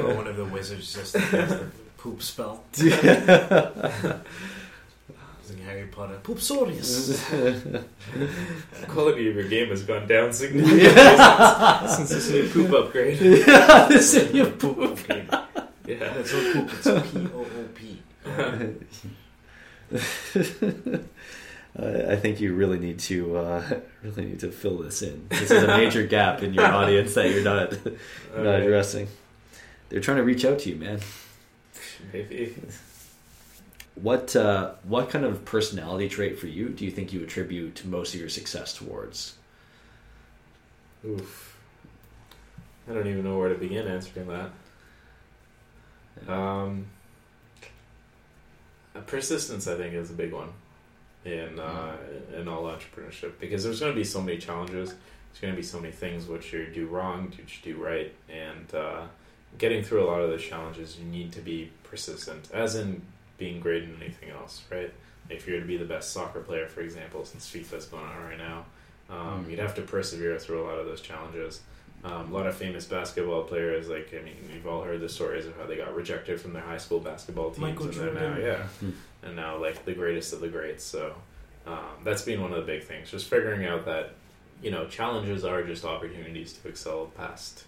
Or one of the wizards just has the poop spell. Harry Potter. Poopsorius. The quality of your game has gone down significantly since this new poop upgrade. Yeah, this is new poop upgrade. Yeah, it's not poop, it's P-O-O-P. I think you really need to fill this in. This is a major gap in your audience that you're not addressing. They're trying to reach out to you, man. Maybe. What kind of personality trait for you do you think you attribute most of your success towards? Oof. I don't even know where to begin answering that. Persistence, I think, is a big one in all entrepreneurship, because there's going to be so many challenges. There's going to be so many things which you do wrong, which you do right, and getting through a lot of those challenges, you need to be persistent, as in being great in anything else, right? If you're to be the best soccer player, for example, since FIFA's going on right now, you'd have to persevere through a lot of those challenges. A lot of famous basketball players, we've all heard the stories of how they got rejected from their high school basketball teams. Michael Jordan. And now, the greatest of the greats. So that's been one of the big things, just figuring out that, challenges are just opportunities to excel past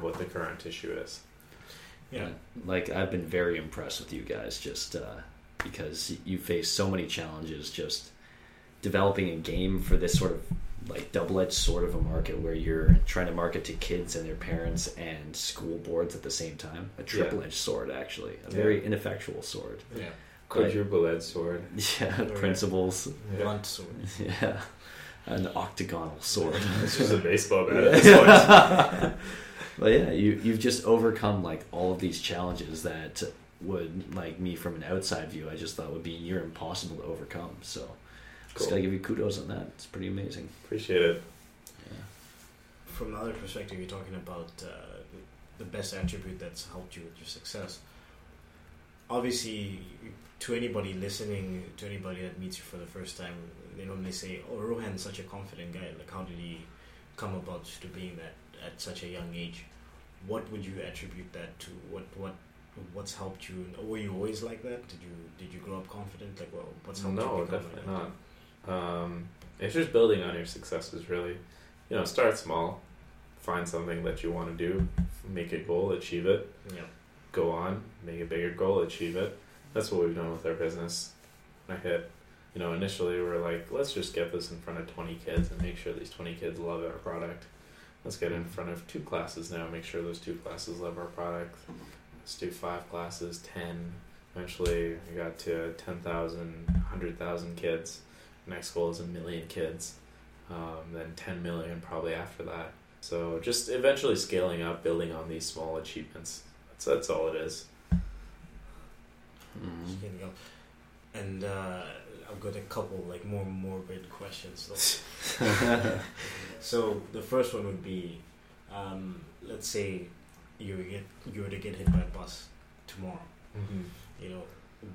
what the current issue is. Yeah, I've been very impressed with you guys just because you face so many challenges, just developing a game for this sort of double-edged sword of a market where you're trying to market to kids and their parents and school boards at the same time. A triple-edged sword, actually. A very ineffectual sword. Yeah. Quadruple-edged sword. Yeah, principles. Blunt sword. Yeah, an octagonal sword. It's just a baseball bat at this point. But yeah, you've just overcome all of these challenges that would me from an outside view I just thought would be near impossible to overcome. So just gotta give you kudos on that. It's pretty amazing. Appreciate it. Yeah. From another perspective, you're talking about the best attribute that's helped you with your success. Obviously, to anybody listening, to anybody that meets you for the first time, they normally say, "Oh, Rohan's such a confident guy. How did he come about to being that at such a young age?" What would you attribute that to? What's helped you? Were you always like that? Did you grow up confident? What's helped you? No, definitely not. It's just building on your successes, really. Start small, find something that you want to do, make a goal, achieve it. Yeah. Go on, make a bigger goal, achieve it. That's what we've done with our business. Initially we were let's just get this in front of 20 kids and make sure these 20 kids love our product. Let's get in front of 2 classes now, make sure those 2 classes love our product. Let's do 5 classes, 10. Eventually, we got to 10,000, 100,000 kids. Next goal is 1 million kids. Then 10 million probably after that. So just eventually scaling up, building on these small achievements. That's all it is. Mm-hmm. And I've got a couple more morbid questions. So the first one would be, let's say you were to get hit by a bus tomorrow. Mm-hmm.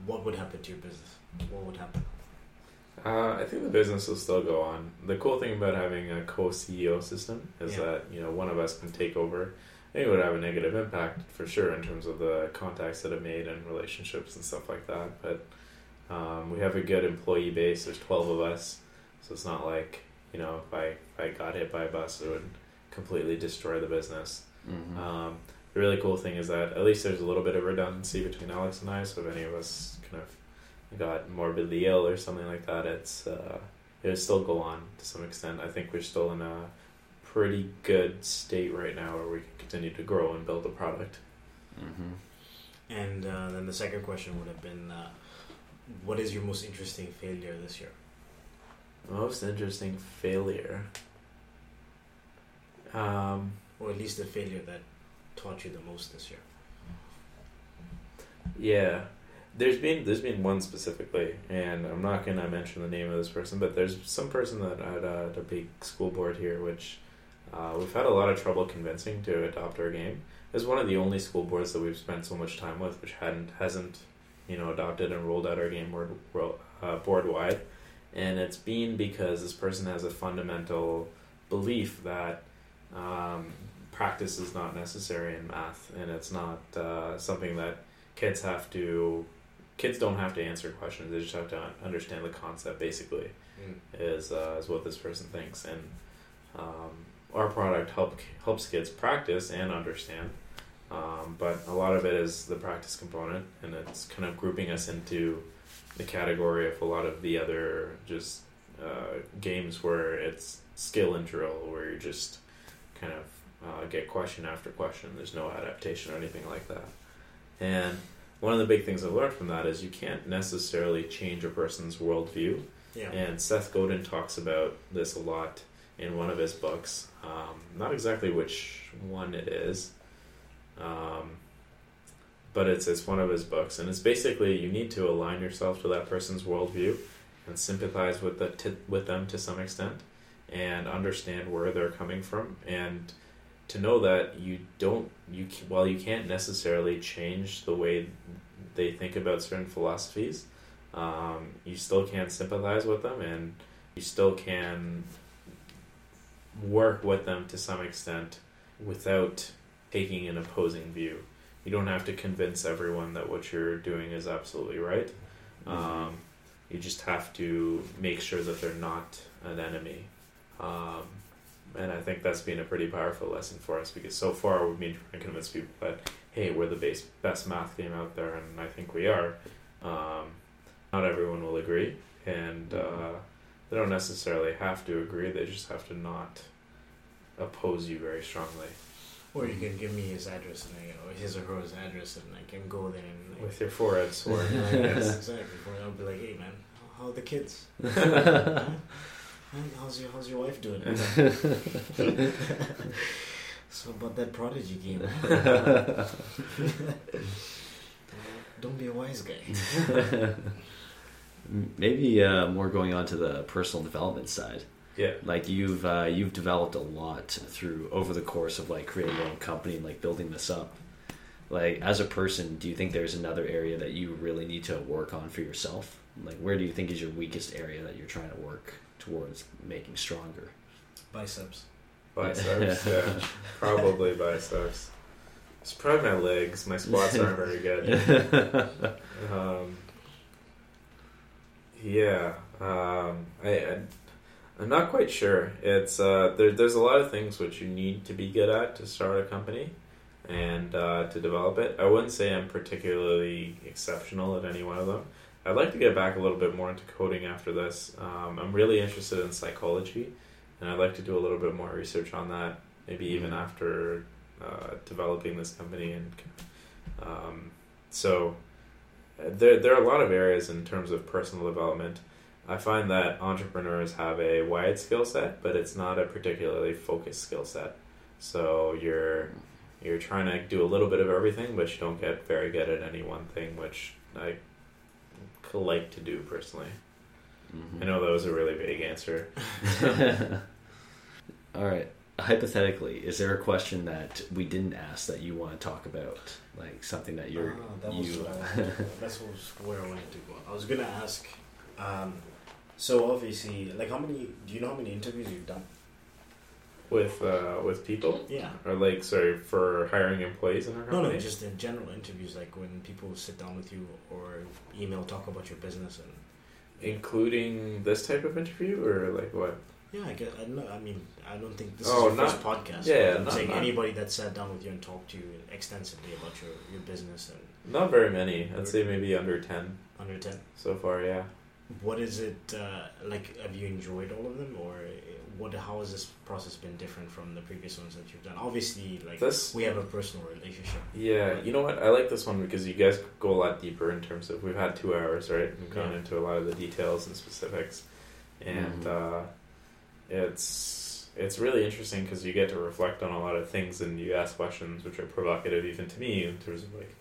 What would happen to your business? What would happen? I think the business will still go on. The cool thing about having a co-CEO system is that one of us can take over. I think it would have a negative impact for sure in terms of the contacts that I've made and relationships and stuff like that, but We have a good employee base. There's 12 of us, so it's not like, you know, if I got hit by a bus, it would completely destroy the business. Mm-hmm. The really cool thing is that at least there's a little bit of redundancy between Alex and I, so if any of us kind of got morbidly ill or something like that, it would still go on to some extent. I think we're still in a pretty good state right now where we can continue to grow and build a product. Mm-hmm. And then the second question would have been, what is your most interesting failure this year? Most interesting failure? Or at least the failure that taught you the most this year. Yeah. There's been one specifically, and I'm not going to mention the name of this person, but there's some person that had a big school board here, which we've had a lot of trouble convincing to adopt our game. It's one of the only school boards that we've spent so much time with, which hasn't, you know, adopted and rolled out our game board-wide. And it's been because this person has a fundamental belief that practice is not necessary in math, and it's not something that kids don't have to answer questions. They just have to understand the concept, basically, is what this person thinks. And our product helps kids practice and understand, but a lot of it is the practice component, and it's kind of grouping us into the category of a lot of the other just games where it's skill and drill, where you just kind of get question after question. There's no adaptation or anything like that. And one of the big things I've learned from that is you can't necessarily change a person's worldview. Yeah. And Seth Godin talks about this a lot in one of his books. Not exactly which one it is, but it's one of his books. And it's basically you need to align yourself to that person's worldview and sympathize with them to some extent and understand where they're coming from, and to know that you can't necessarily change the way they think about certain philosophies, you still can sympathize with them, and you still can work with them to some extent without taking an opposing view. You don't have to convince everyone that what you're doing is absolutely right. Mm-hmm. You just have to make sure that they're not an enemy. And I think that's been a pretty powerful lesson for us, because so far we've been trying to convince people that, hey, we're the best math game out there, and I think we are. Not everyone will agree, and they don't necessarily have to agree. They just have to not oppose you very strongly. Or you can give me his address, or his or her address, and I can go there. And, with your forehead sworn. I'll be like, hey, man, how are the kids? How's your wife doing? So about that Prodigy game. Don't be a wise guy. Maybe more going on to the personal development side. Yeah. Like you've developed a lot over the course of like creating your own company and like building this up. Like as a person, do you think there's another area that you really need to work on for yourself? Like where do you think is your weakest area that you're trying to work towards making stronger? Biceps, yeah. Probably biceps. It's probably my legs. My squats aren't very good. I'm not quite sure. It's there's a lot of things which you need to be good at to start a company and to develop it. I wouldn't say I'm particularly exceptional at any one of them. I'd like to get back a little bit more into coding after this. I'm really interested in psychology, and I'd like to do a little bit more research on that, maybe even after developing this company. And so there are a lot of areas in terms of personal development. I find that entrepreneurs have a wide skill set, but it's not a particularly focused skill set. So you're trying to do a little bit of everything, but you don't get very good at any one thing, which I like to do personally. Mm-hmm. I know that was a really vague answer. All right. Hypothetically, is there a question that we didn't ask that you want to talk about? Like something that you're... That's where I wanted to go. I was going to ask, so obviously, like do you know how many interviews you've done? with people? Yeah. Or like, sorry, for hiring employees in our company? No, just in general interviews, like when people sit down with you or email, talk about your business and... Including this type of interview, or like what? Yeah, I guess, I don't think this is your first podcast. Yeah, I'm saying anybody that sat down with you and talked to you extensively about your business. And not very many. I'd say maybe under 10. Under 10? So far, yeah. What is it, like, have you enjoyed all of them, or how has this process been different from the previous ones that you've done? Obviously, like, we have a personal relationship. Yeah, you know what, I like this one because you guys go a lot deeper in terms of, we've had 2 hours, right? We've gone into a lot of the details and specifics, and it's really interesting because you get to reflect on a lot of things, and you ask questions which are provocative even to me in terms of, like,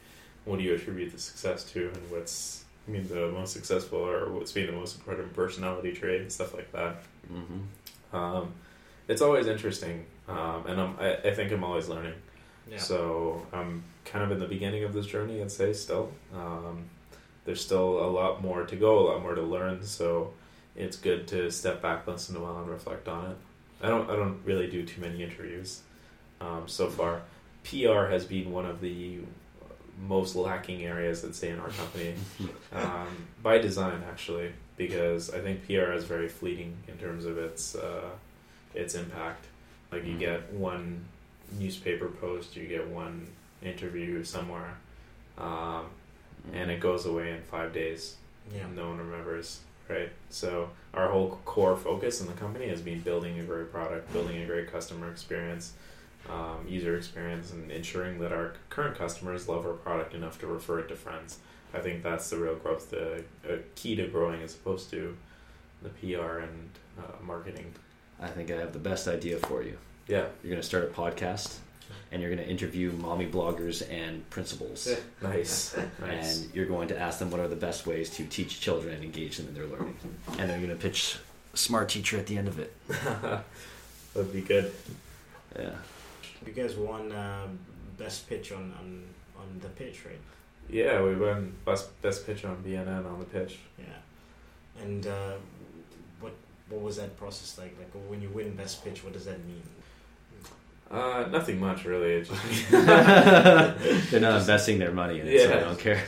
what do you attribute the success to, and what's... I mean, the most successful, or what's being the most important personality trait and stuff like that. Mm-hmm. It's always interesting, and I think I'm always learning. Yeah. So I'm kind of in the beginning of this journey, I'd say, still. There's still a lot more to go, a lot more to learn, so it's good to step back once in a while and reflect on it. I don't really do too many interviews so far. PR has been one of the... most lacking areas, I'd say, in our company, by design, actually, because I think PR is very fleeting in terms of its impact. Like, you get one newspaper post, you get one interview somewhere, and it goes away in 5 days. Yeah. No one remembers, right? So our whole core focus in the company has been building a great product, building a great customer experience, user experience, and ensuring that our current customers love our product enough to refer it to friends. I think that's the real growth, the key to growing, as opposed to the PR and marketing. I think I have the best idea for you. Yeah. You're going to start a podcast, and you're going to interview mommy bloggers and principals. Yeah. Nice. Nice. And you're going to ask them what are the best ways to teach children and engage them in their learning. And they're going to pitch Smart Teacher at the end of it. That'd be good. Yeah. You guys won best pitch on the pitch, right? Yeah, we won best pitch on BNN on the pitch. Yeah, and what was that process like? Like, when you win best pitch, what does that mean? Nothing much, really. It just they're not investing their money in it, so I don't care.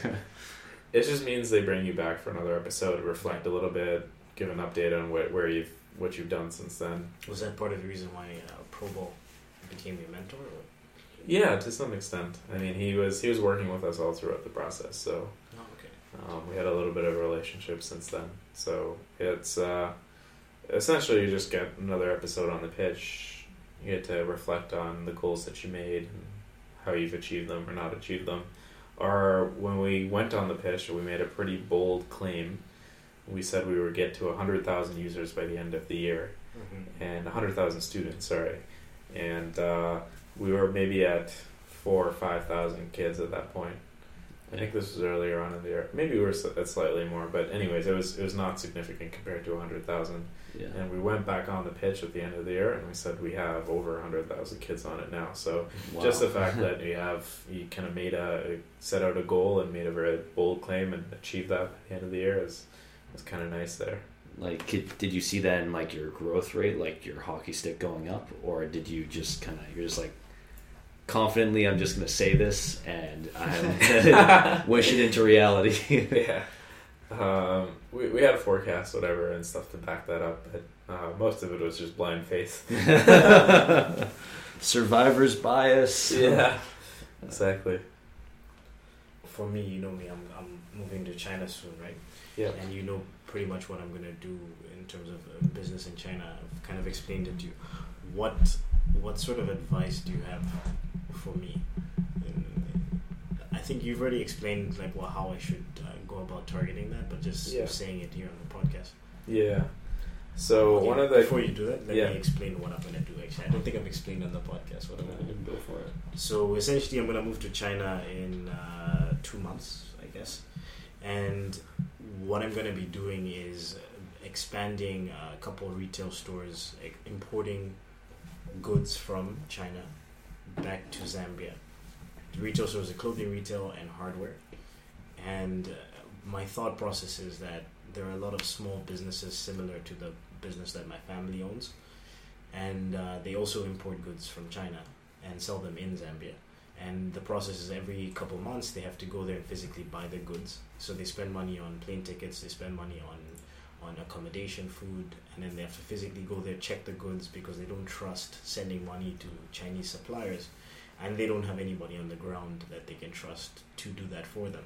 It just means they bring you back for another episode, reflect a little bit, give an update on what you've done since then. Was that part of the reason why Pro Bowl became your mentor? Or? Yeah, to some extent. I mean, he was working with us all throughout the process, so we had a little bit of a relationship since then. So it's essentially you just get another episode on the pitch. You get to reflect on the goals that you made and how you've achieved them or not achieved them. Or when we went on the pitch, we made a pretty bold claim. We said we would get to 100,000 users by the end of the year, and 100,000 students. Sorry. And we were maybe at 4,000 or 5,000 kids at that point. I think this was earlier on in the year. Maybe we were at slightly more, but anyways, it was not significant compared to 100,000. Yeah. And we went back on the pitch at the end of the year, and we said we have over 100,000 kids on it now. So just the fact that you kind of set out a goal and made a very bold claim and achieved that at the end of the year is kind of nice there. Like, did you see that in, like, your growth rate, like your hockey stick going up, or did you just you're just confidently, I'm just going to say this and I wish it into reality? Yeah. We had a forecast, whatever, and stuff to back that up, but most of it was just blind faith. Survivor's bias. Yeah, exactly. For me, you know me, I'm moving to China soon, right? Yeah. And you know pretty much what I'm going to do in terms of business in China. I've kind of explained it to you. What sort of advice do you have for me? I think you've already explained how I should go about targeting that, but just saying it here on the podcast. Yeah. So one of the... Before you do that, let me explain what I'm going to do, actually. I don't think I've explained on the podcast what I'm going to do. Go for it. So essentially, I'm going to move to China in 2 months, I guess. And what I'm going to be doing is expanding a couple of retail stores, importing goods from China back to Zambia. The retail stores are clothing retail and hardware. And my thought process is that there are a lot of small businesses similar to the business that my family owns. and they also import goods from China and sell them in Zambia. And the process is every couple months they have to go there and physically buy the goods. So they spend money on plane tickets, they spend money on accommodation, food, and then they have to physically go there, check the goods, because they don't trust sending money to Chinese suppliers, and they don't have anybody on the ground that they can trust to do that for them.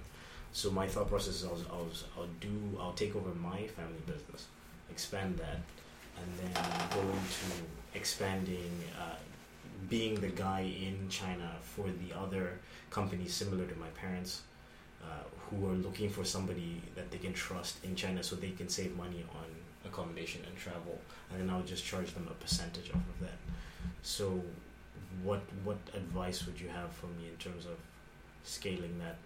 So my thought process is I'll take over my family business, expand that, and then go into expanding, being the guy in China for the other companies similar to my parents, who are looking for somebody that they can trust in China so they can save money on accommodation and travel, and then I'll just charge them a percentage off of that. So what advice would you have for me in terms of scaling that?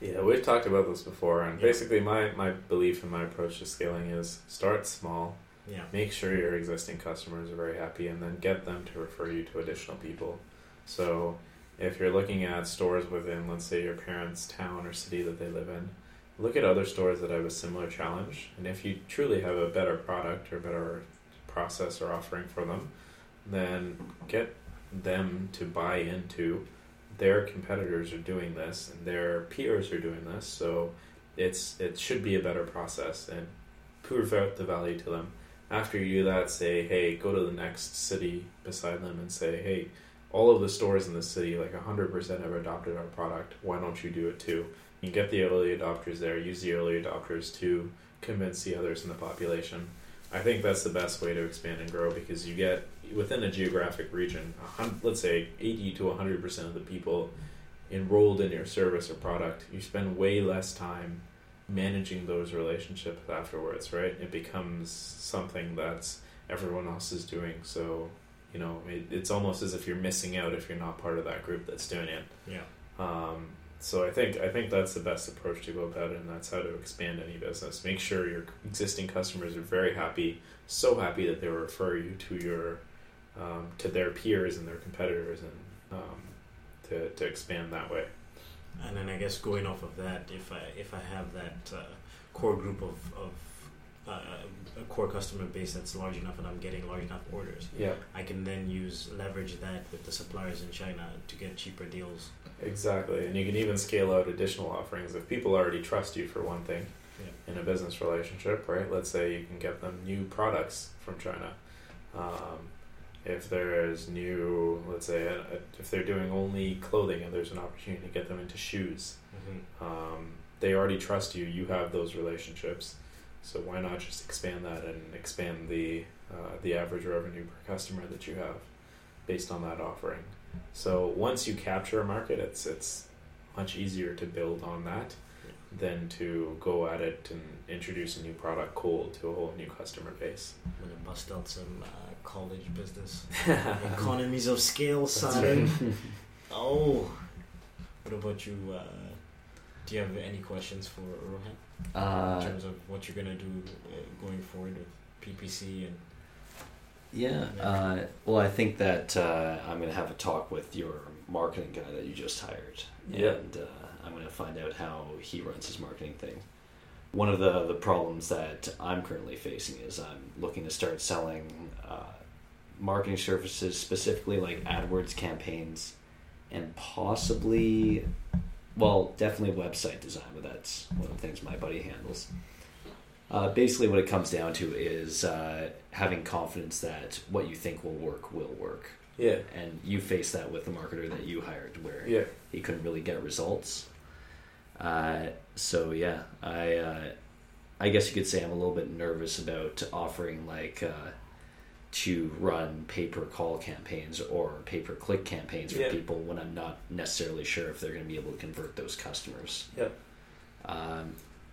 Yeah, we've talked about this before, and basically my belief and my approach to scaling is start small, make sure your existing customers are very happy, and then get them to refer you to additional people. So if you're looking at stores within, let's say, your parents' town or city that they live in, look at other stores that have a similar challenge, and if you truly have a better product or better process or offering for them, then get them to buy into their competitors are doing this and their peers are doing this, so it should be a better process, and prove out the value to them. After you do that, say, hey, go to the next city beside them and say, hey, all of the stores in the city, like 100% have adopted our product, why don't you do it too? You get the early adopters there, use the early adopters to convince the others in the population. I think that's the best way to expand and grow, because you get, within a geographic region, let's say 80 to 100% of the people enrolled in your service or product, you spend way less time managing those relationships afterwards, right? It becomes something that everyone else is doing. So, you know, it's almost as if you're missing out if you're not part of that group that's doing it. Yeah. So I think that's the best approach to go about it, and that's how to expand any business. Make sure your existing customers are very happy, so happy that they refer you to your to their peers and their competitors, and to expand that way. And then I guess going off of that, if I have that core group of a core customer base that's large enough, and I'm getting large enough orders, I can then leverage that with the suppliers in China to get cheaper deals. Exactly, and you can even scale out additional offerings if people already trust you for one thing in a business relationship, right? Let's say you can get them new products from China. If there is new, let's say, if they're doing only clothing and there's an opportunity to get them into shoes, they already trust you. You have those relationships, so why not just expand that and expand the average revenue per customer that you have based on that offering? So once you capture a market, it's much easier to build on that than to go at it and introduce a new product cold to a whole new customer base. I'm going to bust out some college business. Economies of scale, son. Right. Oh. What about you? Do you have any questions for Rohan? In terms of what you're going to do going forward with PPC and... Yeah, well, I think that I'm going to have a talk with your marketing guy that you just hired, and I'm going to find out how he runs his marketing thing. One of the problems that I'm currently facing is I'm looking to start selling marketing services, specifically like AdWords campaigns, and possibly, well, definitely website design, but that's one of the things my buddy handles. Basically what it comes down to is having confidence that what you think will work will work. Yeah. And you face that with the marketer that you hired where he couldn't really get results. I guess you could say I'm a little bit nervous about offering like to run pay-per-call campaigns or pay-per-click campaigns for people when I'm not necessarily sure if they're going to be able to convert those customers. Yeah.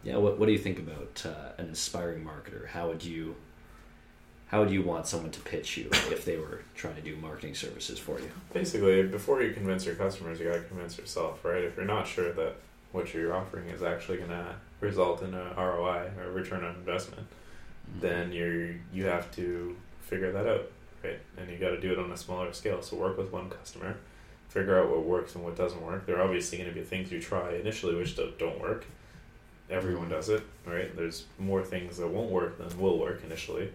Yeah, what do you think about an aspiring marketer? How would you want someone to pitch you if they were trying to do marketing services for you? Basically, before you convince your customers, you got to convince yourself, right? If you're not sure that what you're offering is actually going to result in a ROI or return on investment, then you have to figure that out, right? And you got to do it on a smaller scale. So work with one customer, figure out what works and what doesn't work. There are obviously going to be things you try initially which don't work. Everyone does it, right? There's more things that won't work than will work initially.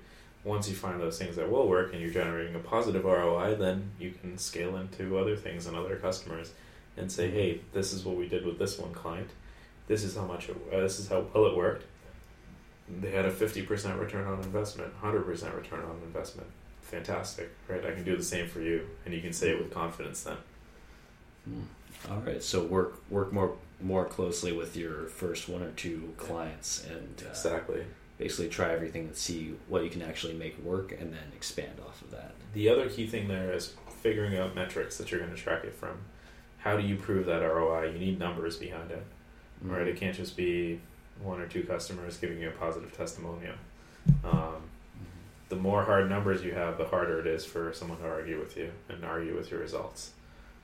once you find those things that will work and you're generating a positive ROI, then you can scale into other things and other customers and say, hey, this is what we did with this one client. This is how much it, this is how well it worked. They had a 50% return on investment, 100% return on investment. Fantastic, right? I can do the same for you, and you can say it with confidence then. All right, so work more closely with your first one or two clients and exactly. Basically try everything and see what you can actually make work and then expand off of that. The other key thing there is figuring out metrics that you're going to track it from. How do you prove that ROI? You need numbers behind it, right? It can't just be one or two customers giving you a positive testimonial. The more hard numbers you have, the harder it is for someone to argue with you and argue with your results.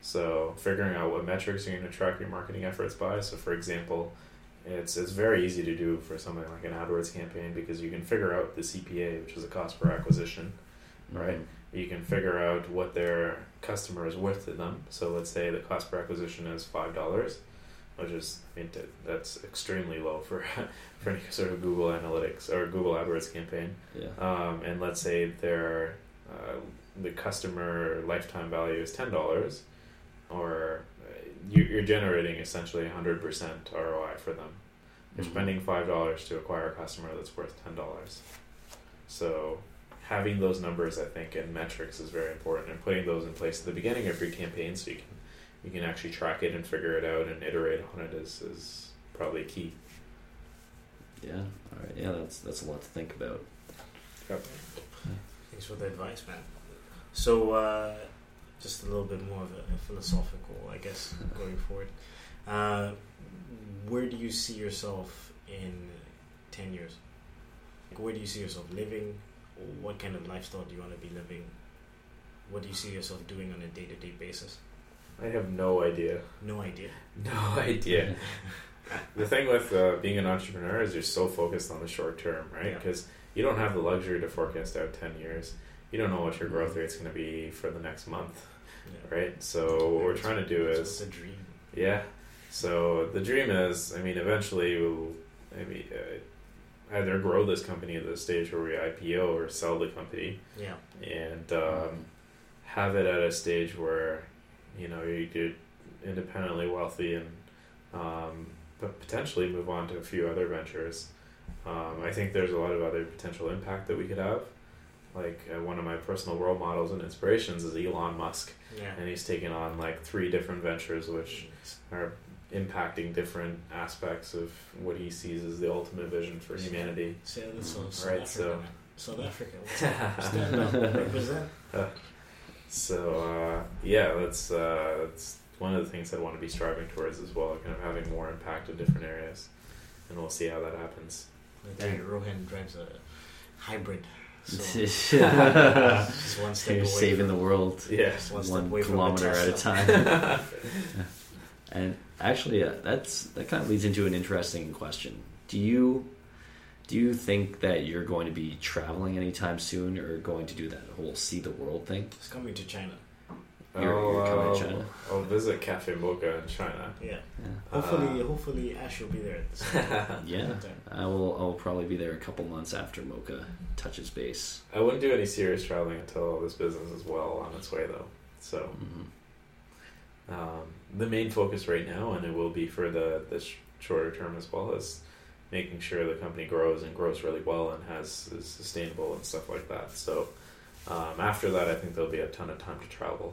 So figuring out what metrics you're going to track your marketing efforts by. So for example, it's very easy to do for something like an AdWords campaign because you can figure out the CPA, which is the cost per acquisition, right? You can figure out what their customer is worth to them. So let's say the cost per acquisition is $5, which is, I mean, that's extremely low for any sort of Google Analytics or Google AdWords campaign. Yeah. And let's say their the customer lifetime value is $10, or you're generating essentially 100% ROI for them. You're spending $5 to acquire a customer that's worth $10. So having those numbers, I think, and metrics is very important, and putting those in place at the beginning of your campaign so you can actually track it and figure it out and iterate on it is probably key. Yeah, all right. Yeah, that's a lot to think about. Yep. Thanks for the advice, man. So just a little bit more of a philosophical, I guess, going forward. Where do you see yourself in 10 years? Like, where do you see yourself living? What kind of lifestyle do you want to be living? What do you see yourself doing on a day-to-day basis? I have no idea. No idea. The thing with being an entrepreneur is you're so focused on the short term, right? Because you don't have the luxury to forecast out 10 years. You don't know what your growth rate's going to be for the next month, right? So what we're trying to do is... It's a dream. Yeah. So the dream is, eventually we'll either grow this company to the stage where we IPO or sell the company. Yeah. And have it at a stage where... you're independently wealthy and but potentially move on to a few other ventures. I think there's a lot of other potential impact that we could have. Like one of my personal role models and inspirations is Elon Musk. Yeah. And he's taken on like 3 different ventures which are impacting different aspects of what he sees as the ultimate vision for humanity. So that's right, South Africa. Stand up, represent. So, that's one of the things I want to be striving towards as well, kind of having more impact in different areas, and we'll see how that happens. Rohan drives a hybrid, so just one step away. Saving the world, one kilometer at a time. And actually, that kind of leads into an interesting question. Do you think that you're going to be traveling anytime soon, or going to do that whole see the world thing? It's coming to China. You're coming to China. I'll visit Cafe Mocha in China. Yeah. Hopefully Ash will be there at this time. Yeah. I'll probably be there a couple months after Mocha touches base. I wouldn't do any serious traveling until this business is well on its way, though. So the main focus right now, and it will be for the shorter term as well, is making sure the company grows really well and is sustainable and stuff like that. So after that, I think there'll be a ton of time to travel.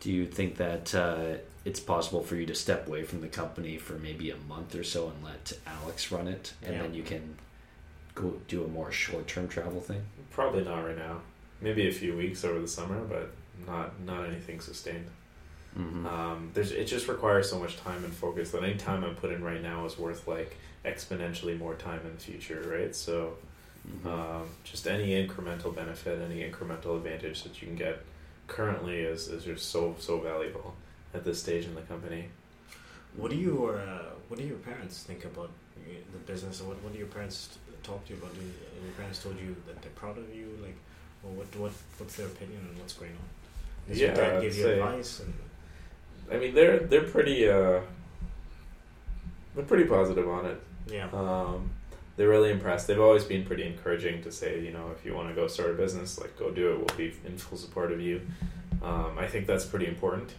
Do you think that it's possible for you to step away from the company for maybe a month or so and let Alex run it, and then you can go do a more short-term travel thing? Probably not right now. Maybe a few weeks over the summer, but not anything sustained. Mm-hmm. It just requires so much time and focus that any time I put in right now is worth like exponentially more time in the future, right? So just any incremental benefit, any incremental advantage that you can get currently is just so valuable at this stage in the company. What do your parents think about the business? What do your parents talk to you about? Have your parents told you that they're proud of you? Like, well, what's their opinion on what's going on? Does your dad give you advice? And they're pretty positive on it. Yeah. they're really impressed. They've always been pretty encouraging to say, you know, if you want to go start a business, like, go do it. We'll be in full support of you. I think that's pretty important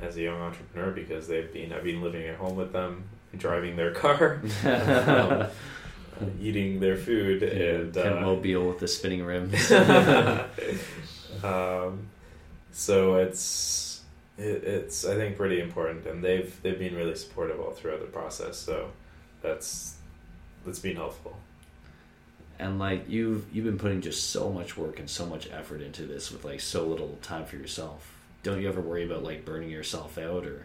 as a young entrepreneur, because I've been living at home with them, driving their car, eating their food, and kind of mobile with the spinning rims. So it's I think pretty important, and they've been really supportive all throughout the process. So that's been helpful. And like you've been putting just so much work and so much effort into this with like so little time for yourself. Don't you ever worry about like burning yourself out or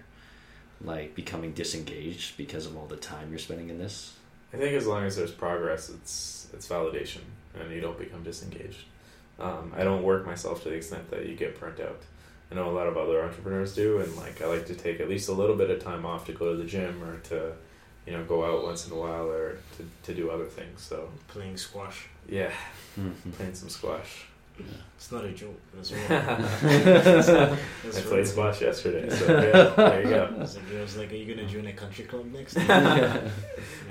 like becoming disengaged because of all the time you're spending in this? I think as long as there's progress, it's validation, and you don't become disengaged. I don't work myself to the extent that you get burnt out. I know a lot of other entrepreneurs do, and like I like to take at least a little bit of time off to go to the gym or to, you know, go out once in a while or to do other things. So playing squash. Yeah, playing some squash. Yeah. It's not a joke. That's right. I played squash yesterday, so yeah, there you go. I was like, are you going to join a country club next time? Yeah. And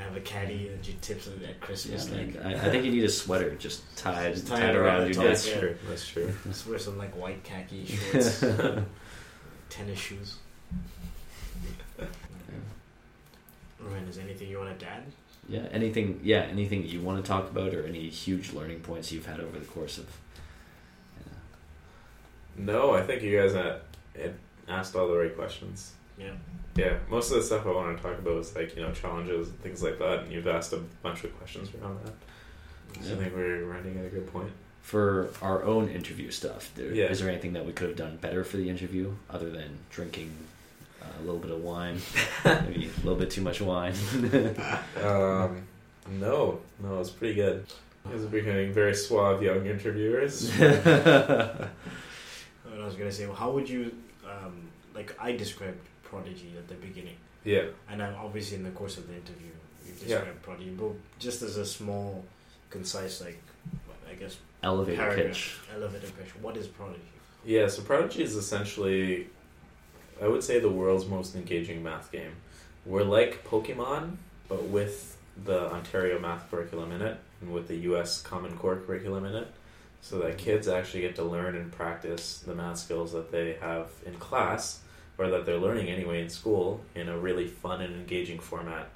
have a caddy and your tips at Christmas. Yeah, like, I think you need a sweater just tied around your neck. Yeah. That's true. Just wear some like white khaki shorts, tennis shoes. Yeah. Rohan, is anything you want to add? Yeah, anything you want to talk about, or any huge learning points you've had over the course of... No, I think you guys asked all the right questions. Yeah. Yeah, most of the stuff I want to talk about is like, you know, challenges and things like that, and you've asked a bunch of questions around that. So yeah. I think we're running at a good point. For our own interview stuff, is there anything that we could have done better for the interview other than drinking a little bit of wine? Maybe a little bit too much wine. No, it was pretty good. You guys are becoming very suave young interviewers. I was going to say, well, how would you, like I described Prodigy at the beginning. Yeah. And I'm obviously in the course of the interview, you've described Prodigy, but just as a small, concise, like, I guess, elevator pitch. What is Prodigy? Yeah, so Prodigy is essentially, I would say, the world's most engaging math game. We're like Pokemon, but with the Ontario math curriculum in it, and with the US Common Core curriculum in it. So that kids actually get to learn and practice the math skills that they have in class, or that they're learning anyway in school, in a really fun and engaging format.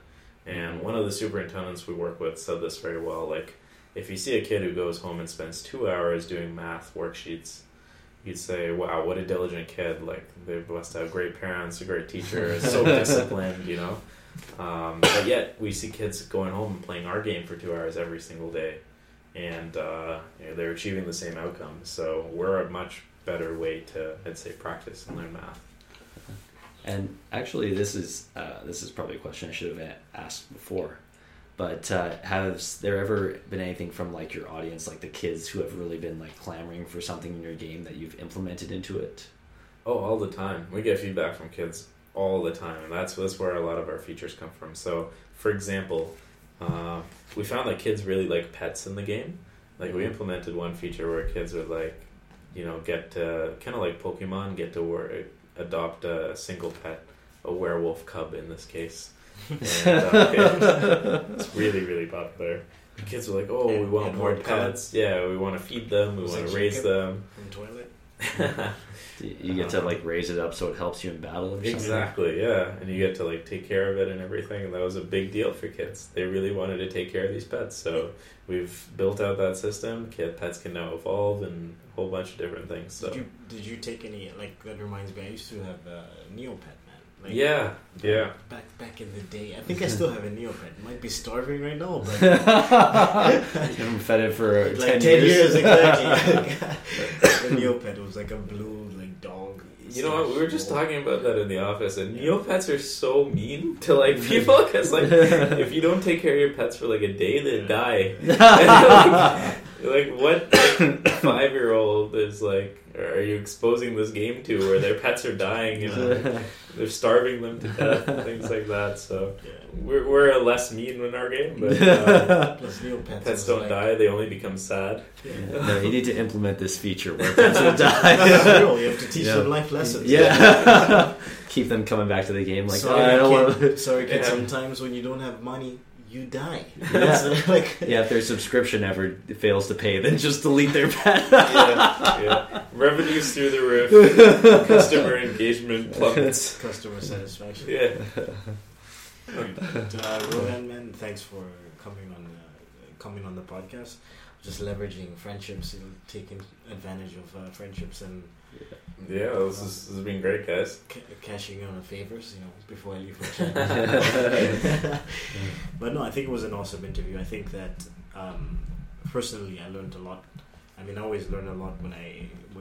And one of the superintendents we work with said this very well, like, if you see a kid who goes home and spends 2 hours doing math worksheets, you'd say, wow, what a diligent kid. Like, they must have great parents, a great teacher, so disciplined, you know. But yet we see kids going home and playing our game for 2 hours every single day. And you know, they're achieving the same outcome. So we're a much better way to, I'd say, practice and learn math. And actually, this is probably a question I should have asked before. But has there ever been anything from like your audience, like the kids who have really been like clamoring for something in your game that you've implemented into it? Oh, all the time. We get feedback from kids all the time, and that's where a lot of our features come from. So, for example. We found that kids really like pets in the game. Like, we implemented one feature where kids would, like, you know, get to, kind of like Pokemon, get to adopt a single pet, a werewolf cub in this case. And it's really, really popular. The kids were like, oh, we want more pets. Yeah, we want to feed them, we want to raise them. In the toilet. You get to like raise it up so it helps you in battle or exactly, yeah, and you get to like take care of it and everything, and that was a big deal for kids. They really wanted to take care of these pets, so we've built out that system. Pets can now evolve and a whole bunch of different things. So did you take any, like, that reminds me, I used to have a Neopet, man. Like, yeah. Back in the day. I think I still have a Neopet. It might be starving right now, but... You haven't fed it for like 10 years. Exactly. The Neopet was like a blue, like, dog. You know what? We were just talking about that in the office, and Neopets are so mean to, like, people, because, like, if you don't take care of your pets for, like, a day, they die. And, like, what 5-year-old is, like, are you exposing this game to, where their pets are dying and they're starving them to death and things like that? So we're less mean in our game, but pets don't die, they only become sad. No, you need to implement this feature where pets will die. Real. You have to teach them life lessons. Keep them coming back to the game. Like, sorry, kid, sometimes when you don't have money, you die. Yeah. Like, yeah, if their subscription ever fails to pay, then just delete their pet. Yeah. Revenues through the roof. Customer engagement plummets. Customer satisfaction. Yeah. Rohan, man, thanks for coming on the podcast. Just leveraging friendships, taking advantage of friendships and... Yeah, well, this has been great, guys. Cashing on favors, before I leave for China. But no, I think it was an awesome interview. I think that personally, I learned a lot. I mean, I always learn a lot when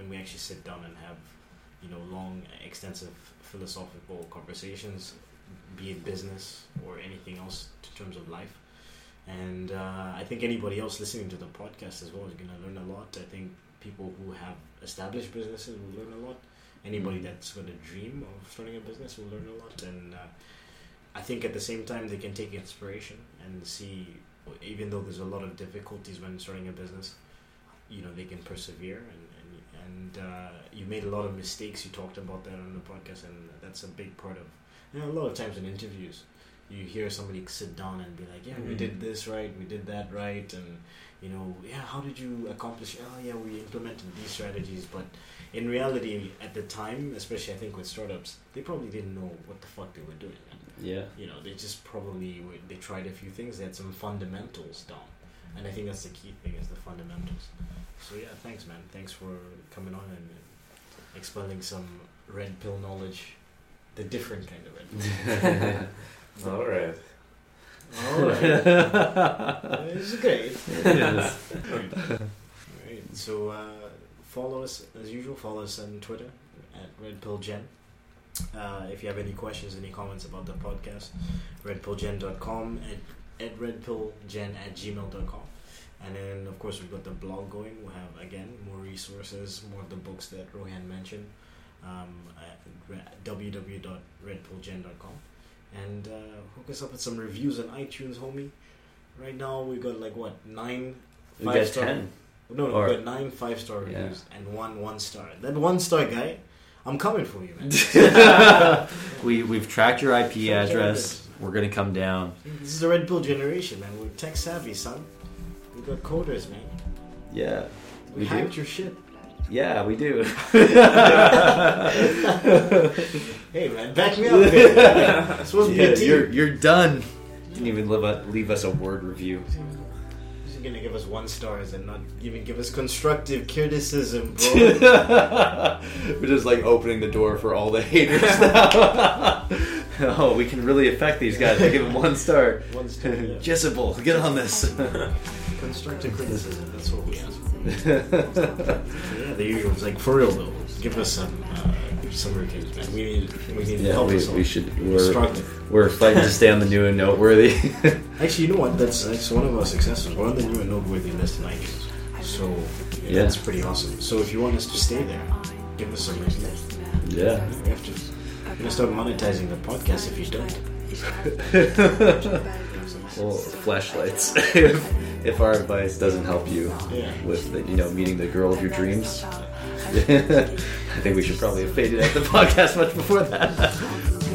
we actually sit down and have long, extensive philosophical conversations, be it business or anything else in terms of life. And I think anybody else listening to the podcast as well is going to learn a lot. I think people who have established businesses will learn a lot. Anybody that's going to dream of starting a business will learn a lot. And I think at the same time, they can take inspiration and see, even though there's a lot of difficulties when starting a business, they can persevere. And you made a lot of mistakes. You talked about that on the podcast, and that's a big part of, a lot of times in interviews, you hear somebody sit down and be like, yeah, we did this right, we did that right, and how did you accomplish? Oh yeah, we implemented these strategies. But in reality, at the time, especially I think with startups, they probably didn't know what the fuck they were doing. Yeah, they just probably they tried a few things. They had some fundamentals down, and I think that's the key thing, is the fundamentals. So yeah, thanks, man. Thanks for coming on and expelling some red pill knowledge, the different kind of red pill. All right. It's great. Yes. All right. So follow us as usual. Follow us on Twitter at RedPillGen. If you have any questions, any comments about the podcast, redpillgen.com and at redpillgen@gmail.com. And then of course we've got the blog going. We'll have again more resources, more of the books that Rohan mentioned. At www.redpillgen.com. And hook us up with some reviews on iTunes, homie. Right now, we've got 9 5-star. 10. We've got 9 5-star reviews and 1 1-star. That 1-star guy, I'm coming for you, man. We've tracked your IP address. We're gonna come down. This is the Red Pill generation, man. We're tech savvy, son. We got coders, man. Yeah, we hacked your shit. Yeah, we do. Hey, man, back me up. Man. Supposed to be a team. You're done. Didn't even leave us a word review. You're gonna give us 1 stars and not even give us constructive criticism, bro. We're just opening the door for all the haters now. Oh, we can really affect these guys by giving 1 star. 1 star. Yeah. Jezebel, get on this. Constructive criticism. That's what we ask for. Yeah, the usual. It's for real though. Give us some reviews, man. We need help. We should. We're fighting to stay on the new and noteworthy. Actually, you know what? That's one of our successes. We're on the new and noteworthy list in iTunes. So that's pretty awesome. So if you want us to stay there, give us some reviews. Yeah, we have to. We're gonna start monetizing the podcast if you don't. Well, flashlights. If our advice doesn't help you with meeting the girl of your dreams, I think we should probably have faded out the podcast much before that.